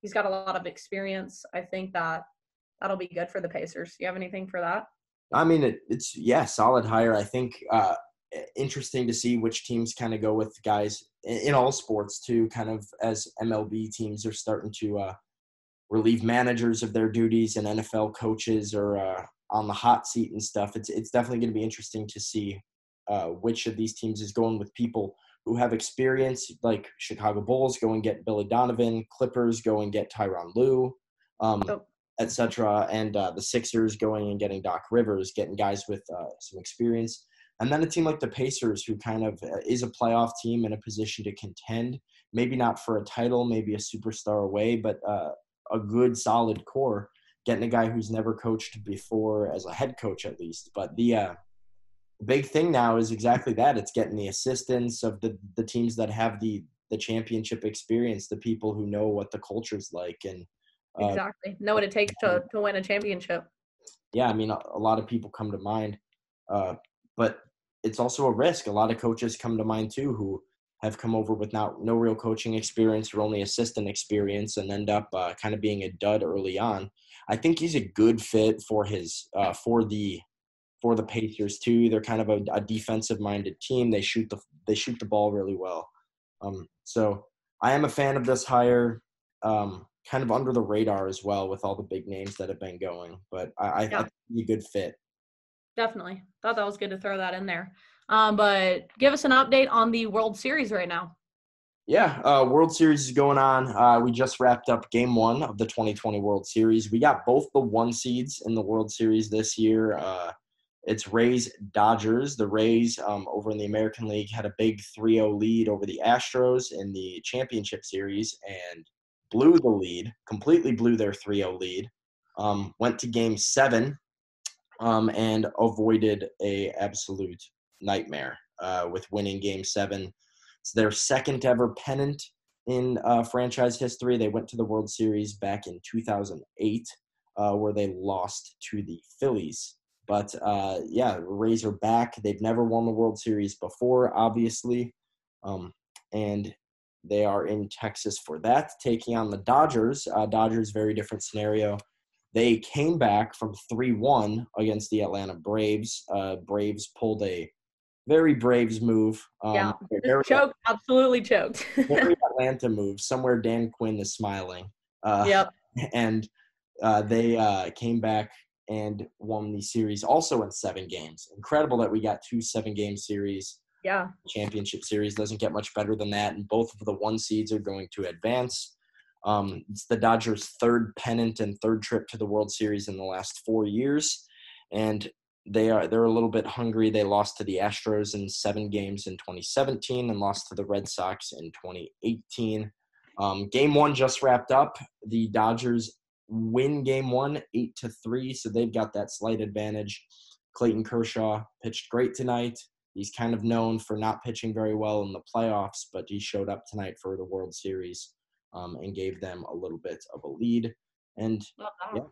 He's got a lot of experience. I think that'll be good for the Pacers. Do you have anything for that? I mean, it's solid hire. I think interesting to see which teams kind of go with guys in all sports too, kind of as MLB teams are starting to relieve managers of their duties and NFL coaches are on the hot seat and stuff. It's definitely going to be interesting to see which of these teams is going with people who have experience, like Chicago Bulls, go and get Billy Donovan, Clippers, go and get Tyronn Lue, et cetera, and the Sixers going and getting Doc Rivers, getting guys with some experience. And then a team like the Pacers, who kind of is a playoff team in a position to contend, maybe not for a title, maybe a superstar away, but a good, solid core, getting a guy who's never coached before as a head coach at least. But the big thing now is exactly that. It's getting the assistance of the teams that have the championship experience, the people who know what the culture's like and exactly know what it takes to win a championship. Yeah, I mean, a lot of people come to mind, but it's also a risk. A lot of coaches come to mind too who have come over with no real coaching experience or only assistant experience and end up kind of being a dud early on. I think he's a good fit for his for the Pacers too. They're kind of a defensive-minded team. They shoot the ball really well. So I am a fan of this hire. Kind of under the radar as well with all the big names that have been going, but I think he's a good fit. Definitely. Thought that was good to throw that in there. But give us an update on the World Series right now. Yeah, World Series is going on. We just wrapped up Game 1 of the 2020 World Series. We got both the 1 seeds in the World Series this year. It's Rays, Dodgers. The Rays over in the American League had a big 3-0 lead over the Astros in the championship series and blew the lead, completely blew their 3-0 lead. Went to Game 7 and avoided a absolute nightmare with winning Game 7. It's their second ever pennant in franchise history. They went to the World Series back in 2008 where they lost to the Phillies. But, yeah, Rays are back. They've never won the World Series before, obviously. And they are in Texas for that, taking on the Dodgers. Dodgers, very different scenario. They came back from 3-1 against the Atlanta Braves. Braves pulled a very Braves move. Choked, absolutely choked. Very Atlanta move, somewhere Dan Quinn is smiling. Yep. And they came back and won the series also in 7 games. Incredible that we got 2 7-game series. Yeah. Championship series doesn't get much better than that, and both of the 1 seeds are going to advance. It's the Dodgers' third pennant and third trip to the World Series in the last 4 years, and they're a little bit hungry. They lost to the Astros in 7 games in 2017 and lost to the Red Sox in 2018. Game 1 just wrapped up. The Dodgers win Game 1 8-3, so they've got that slight advantage. Clayton Kershaw pitched great tonight. He's kind of known for not pitching very well in the playoffs, but he showed up tonight for the World Series and gave them a little bit of a lead. And yeah,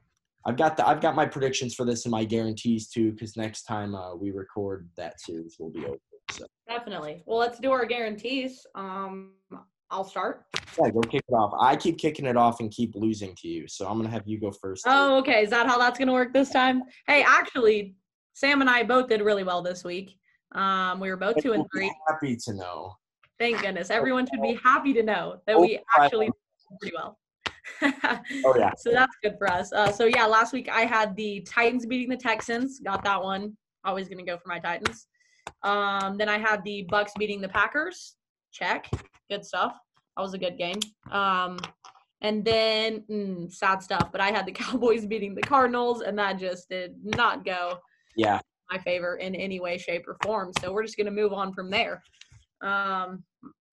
I've got my predictions for this and my guarantees too, because next time we record, that series will be over. So. Definitely. Well, let's do our guarantees. I'll start. Yeah, go kick it off. I keep kicking it off and keep losing to you, so I'm gonna have you go first. Oh, okay. Is that how that's gonna work this time? Hey, actually, Sam and I both did really well this week. We were both 2-3. Happy to know. Thank goodness. Everyone should be happy to know that we actually did pretty well. Oh yeah. So that's good for us. So yeah, last week I had the Titans beating the Texans. Got that one. Always gonna go for my Titans. Then I had the Bucks beating the Packers. Check. Good stuff. That was a good game. And then sad stuff, but I had the Cowboys beating the Cardinals, and that just did not go. Yeah. My favor in any way, shape, or form. So we're just going to move on from there.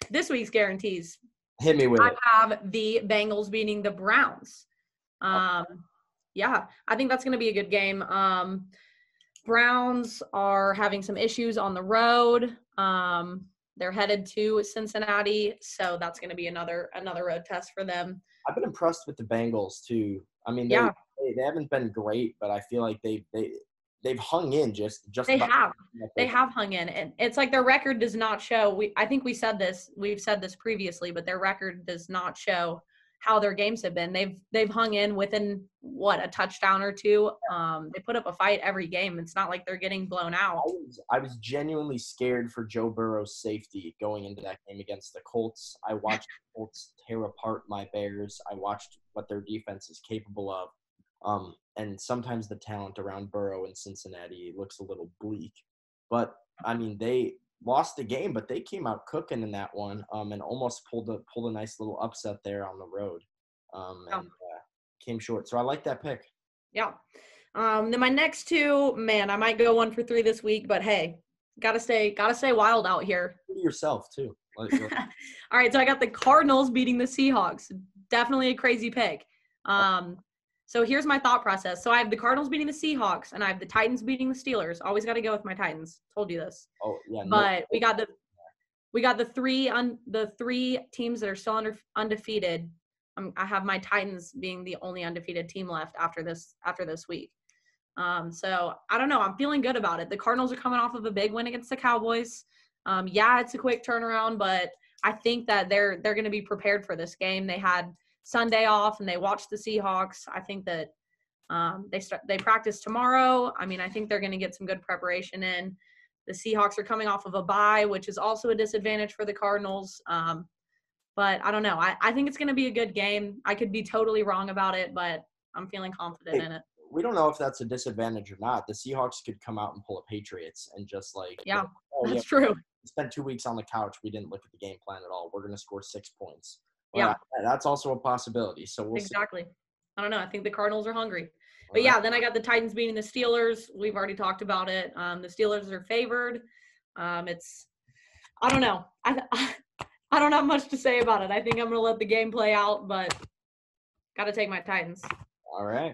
This week's guarantees. Hit me with it. I have the Bengals beating the Browns. Yeah, I think that's going to be a good game. Browns are having some issues on the road. They're headed to Cincinnati, so that's going to be another road test for them. I've been impressed with the Bengals, too. I mean, they haven't been great, but I feel like they've hung in just they have hung in, and it's like their record does not show. I think we've said this previously, but their record does not show how their games have been. They've hung in within a touchdown or two. They put up a fight every game. It's not like they're getting blown out. I was genuinely scared for Joe Burrow's safety going into that game against the Colts. I watched the Colts tear apart my Bears. I watched what their defense is capable of. And sometimes the talent around Burrow in Cincinnati looks a little bleak. But, I mean, they lost the game, but they came out cooking in that one, and almost pulled a nice little upset there on the road, and came short. So I like that pick. Yeah. Then my next two, man, I might go 1 for 3 this week, but hey, gotta stay wild out here. Yourself too. All right, so I got the Cardinals beating the Seahawks. Definitely a crazy pick. So here's my thought process. So I have the Cardinals beating the Seahawks, and I have the Titans beating the Steelers. Always got to go with my Titans. Told you this. Oh yeah. But we got the three teams that are still undefeated. I have my Titans being the only undefeated team left after this week. So I don't know. I'm feeling good about it. The Cardinals are coming off of a big win against the Cowboys. Yeah, it's a quick turnaround, but I think that they're going to be prepared for this game. They had Sunday off, and they watch the Seahawks. I think that they practice tomorrow. I mean, I think they're going to get some good preparation in. The Seahawks are coming off of a bye, which is also a disadvantage for the Cardinals. But I don't know. I think it's going to be a good game. I could be totally wrong about it, but I'm feeling confident in it. We don't know if that's a disadvantage or not. The Seahawks could come out and pull a Patriots and just like – yeah, true. We spent 2 weeks on the couch. We didn't look at the game plan at all. We're going to score 6 points. Well, yeah, that's also a possibility. So we'll exactly see. I don't know. I think the Cardinals are hungry. But, yeah, then I got the Titans beating the Steelers. We've already talked about it. The Steelers are favored. I don't know. I don't have much to say about it. I think I'm going to let the game play out, but got to take my Titans. All right.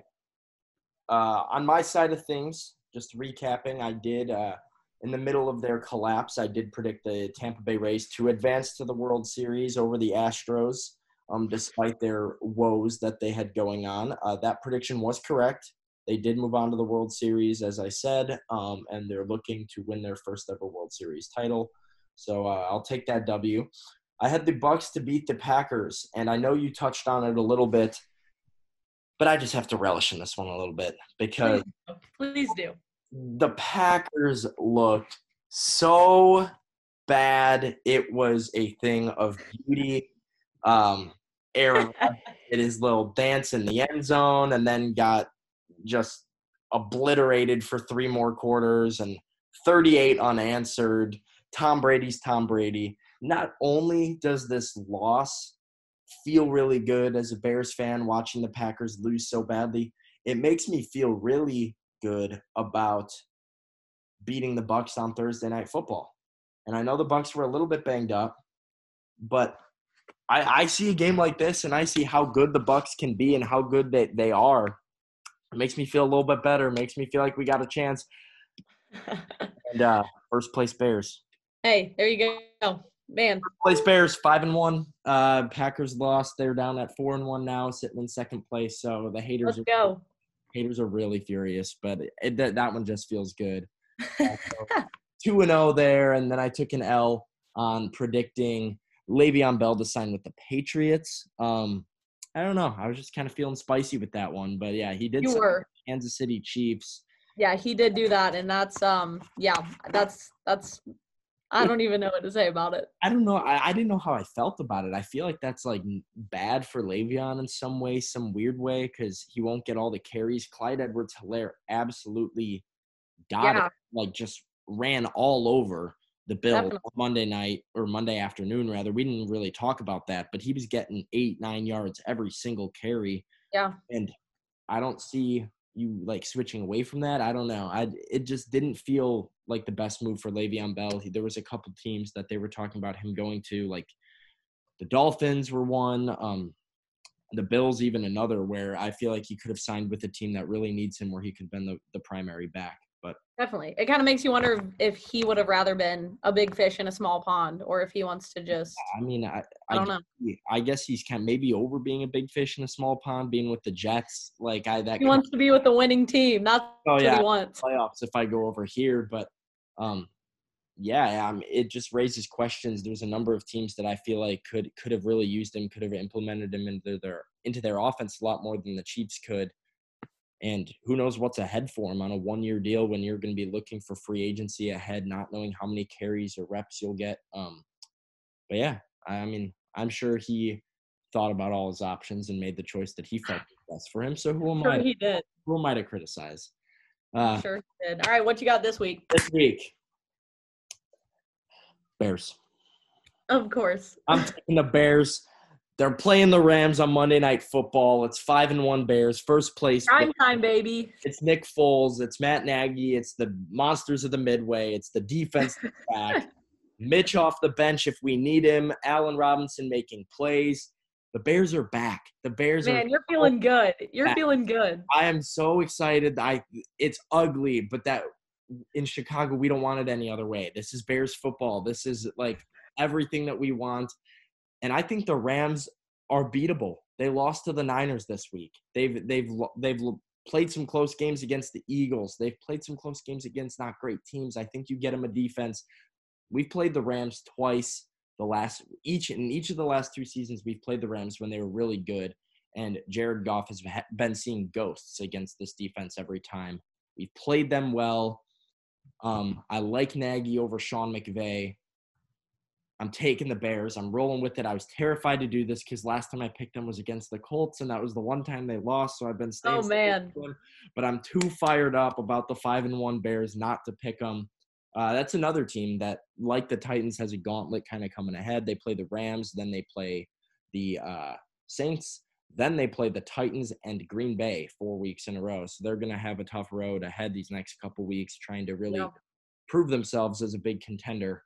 On my side of things, just recapping, I did in the middle of their collapse, I did predict the Tampa Bay Rays to advance to the World Series over the Astros, despite their woes that they had going on. That prediction was correct. They did move on to the World Series, as I said, and they're looking to win their first ever World Series title. So I'll take that W. I had the Bucks to beat the Packers, and I know you touched on it a little bit, but I just have to relish in this one a little bit because – Please do. The Packers looked so bad. It was a thing of beauty. Aaron did his little dance in the end zone and then got just obliterated for 3 more quarters and 38 unanswered. Tom Brady's Tom Brady. Not only does this loss feel really good as a Bears fan watching the Packers lose so badly, it makes me feel really good about beating the Bucs on Thursday Night Football. And I know the Bucs were a little bit banged up, but I see a game like this and I see how good the Bucs can be and how good they are. It makes me feel a little bit better. It makes me feel like we got a chance. And first place Bears. Hey, there you go. Man. First place Bears, 5-1. Packers lost. They're down at 4-1 now, sitting in second place. So the haters Haters are really furious, but that one just feels good. 2-0 there, and then I took an L on predicting Le'Veon Bell to sign with the Patriots. I don't know. I was just kind of feeling spicy with that one, but yeah, he did sign with the Kansas City Chiefs. Yeah, he did do that, and that's I don't even know what to say about it. I don't know. I didn't know how I felt about it. I feel like that's, like, bad for Le'Veon in some way, some weird way, because he won't get all the carries. Clyde Edwards-Helaire absolutely got it. Like, just ran all over the Bills Monday night, or Monday afternoon, rather. We didn't really talk about that, but he was getting 8-9 yards every single carry. Yeah. And I don't see you, like, switching away from that. I don't know. It just didn't feel like the best move for Le'Veon Bell. There was a couple teams that they were talking about him going to, like the Dolphins were one, the Bills even another, where I feel like he could have signed with a team that really needs him where he could have been the primary back. But definitely. It kind of makes you wonder if he would have rather been a big fish in a small pond or if he wants to just – I mean, I don't know. I guess he's kind of maybe over being a big fish in a small pond, being with the Jets. Like he wants to be with the winning team. That's what he wants. Playoffs if I go over here, but yeah, it just raises questions. There's a number of teams that I feel like could have really used him, could have implemented him into their offense a lot more than the Chiefs could. And who knows what's ahead for him on a one-year deal when you're going to be looking for free agency ahead, not knowing how many carries or reps you'll get. But yeah, I mean, I'm sure he thought about all his options and made the choice that he felt best for him. So who am I to criticize? Sure he did. All right, what you got this week? This week, Bears. Of course. I'm taking the Bears. They're playing the Rams on Monday Night Football. It's 5-1 Bears, first place. Prime time, baby. It's Nick Foles. It's Matt Nagy. It's the monsters of the midway. It's the defense back. Mitch off the bench if we need him. Allen Robinson making plays. The Bears are back. The Bears are – man, you're feeling good. You're feeling good. I am so excited. It's ugly, but that in Chicago we don't want it any other way. This is Bears football. This is like everything that we want. And I think the Rams are beatable. They lost to the Niners this week. They've played some close games against the Eagles. They've played some close games against not great teams. I think you get them a defense. We've played the Rams twice. Each of the last two seasons, we've played the Rams when they were really good. And Jared Goff has been seeing ghosts against this defense every time. We've played them well. I like Nagy over Sean McVay. I'm taking the Bears. I'm rolling with it. I was terrified to do this because last time I picked them was against the Colts, and that was the one time they lost, so I've been staying. Oh, man. But I'm too fired up about the 5-1 Bears not to pick them. That's another team that, like the Titans, has a gauntlet kind of coming ahead. They play the Rams, then they play the Saints, then they play the Titans and Green Bay 4 weeks in a row. So they're going to have a tough road ahead these next couple weeks trying to really prove themselves as a big contender.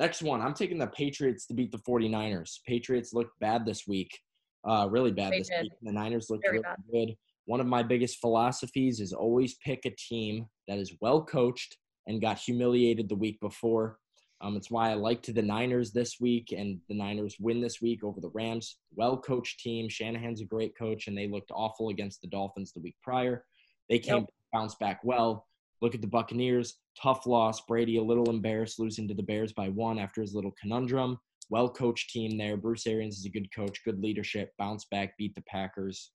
Next one, I'm taking the Patriots to beat the 49ers. Patriots looked bad this week, really bad this week. The Niners looked really good. One of my biggest philosophies is always pick a team that is well coached and got humiliated the week before. It's why I liked the Niners this week, and the Niners win this week over the Rams. Well-coached team. Shanahan's a great coach, and they looked awful against the Dolphins the week prior. They came bounce back well. Look at the Buccaneers. Tough loss. Brady a little embarrassed losing to the Bears by one after his little conundrum. Well-coached team there. Bruce Arians is a good coach, good leadership. Bounce back, beat the Packers.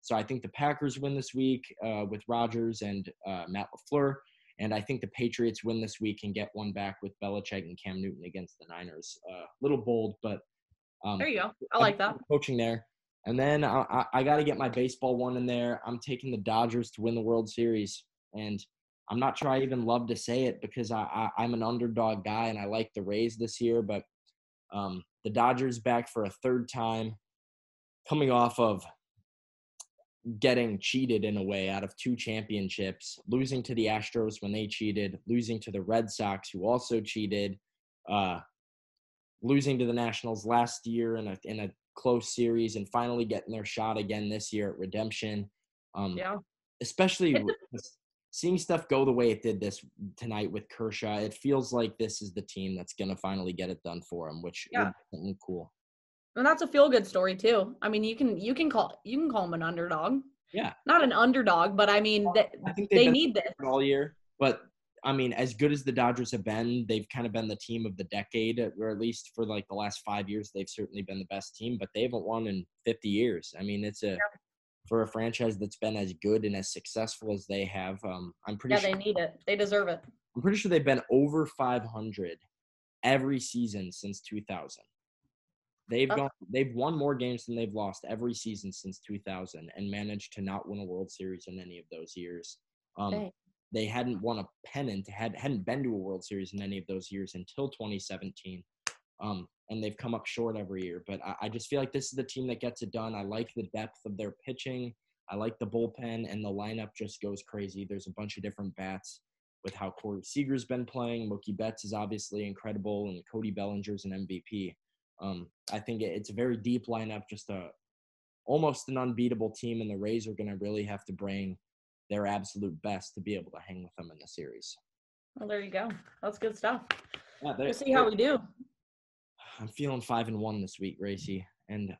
So I think the Packers win this week with Rodgers and Matt LaFleur. And I think the Patriots win this week and get one back with Belichick and Cam Newton against the Niners. Little bold, but there you go. I like that. Coaching there. And then I got to get my baseball one in there. I'm taking the Dodgers to win the World Series. And I'm not sure I even love to say it because I'm an underdog guy and I like the Rays this year. But the Dodgers back for a third time, coming off of getting cheated in a way out of two championships, losing to the Astros when they cheated, losing to the Red Sox who also cheated, losing to the Nationals last year in a close series, and finally getting their shot again this year at redemption. Especially seeing stuff go the way it did this tonight with Kershaw, it feels like this is the team that's going to finally get it done for him, which is something cool. And that's a feel-good story too. I mean, you can call them an underdog. Yeah. Not an underdog, but I mean, they need this all year. But I mean, as good as the Dodgers have been, they've kind of been the team of the decade, or at least for like the last 5 years, they've certainly been the best team. But they haven't won in 50 years. I mean, it's for a franchise that's been as good and as successful as they have. I'm pretty sure they need it. They deserve it. I'm pretty sure they've been over 500 every season since 2000. They've won more games than they've lost every season since 2000 and managed to not win a World Series in any of those years. They hadn't won a pennant, hadn't been to a World Series in any of those years until 2017. And they've come up short every year. But I just feel like this is the team that gets it done. I like the depth of their pitching. I like the bullpen, and the lineup just goes crazy. There's a bunch of different bats with how Corey Seager's been playing. Mookie Betts is obviously incredible, and Cody Bellinger's an MVP. I think it's a very deep lineup, just almost an unbeatable team, and the Rays are going to really have to bring their absolute best to be able to hang with them in the series. Well, there you go. That's good stuff. Yeah, we'll see how we do. I'm feeling 5-1 this week, Gracie. And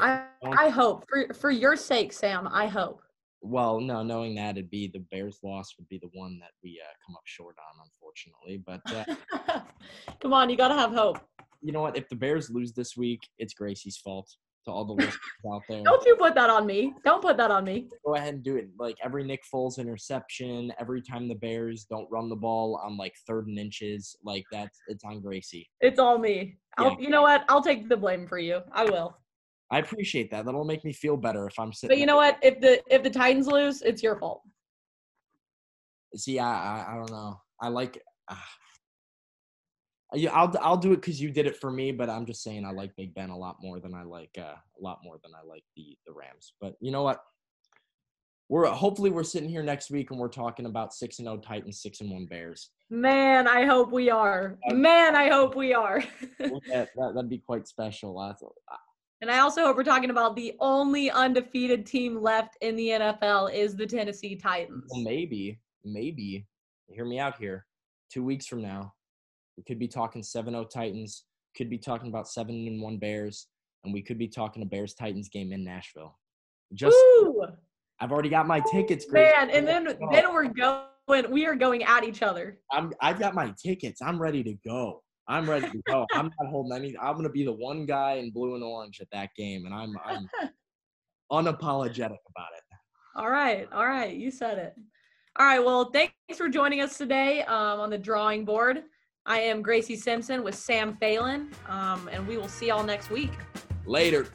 I hope for your sake, Sam. I hope. Well, no, knowing that it'd be the Bears' loss would be the one that we come up short on, unfortunately. But come on, you got to have hope. You know what? If the Bears lose this week, it's Gracie's fault. To all the listeners out there. Don't you put that on me. Don't put that on me. Go ahead and do it. Like every Nick Foles interception, every time the Bears don't run the ball on like 3rd and inches, like that's, it's on Gracie. It's all me. Yeah. You know what? I'll take the blame for you. I will. I appreciate that. That'll make me feel better if I'm sitting. But you know what? If the Titans lose, it's your fault. See, I don't know. I like I'll do it because you did it for me, but I'm just saying I like Big Ben a lot more than I like the Rams. But you know what? Hopefully we're sitting here next week and we're talking about 6-0 Titans, 6-1 Bears. Man, I hope we are. That'd be quite special. And I also hope we're talking about the only undefeated team left in the NFL is the Tennessee Titans. Well, maybe, hear me out here, 2 weeks from now, we could be talking 7-0 Titans, could be talking about 7-1 Bears, and we could be talking a Bears-Titans game in Nashville. Ooh. I've already got my tickets, Grace. Man, and then we are going at each other. I've got my tickets. I'm ready to go. I'm not holding any. I'm going to be the one guy in blue and orange at that game, and I'm unapologetic about it. All right. You said it. All right, well, thanks for joining us today on The Drawing Board. I am Gracie Simpson with Sam Phalen, and we will see y'all next week. Later.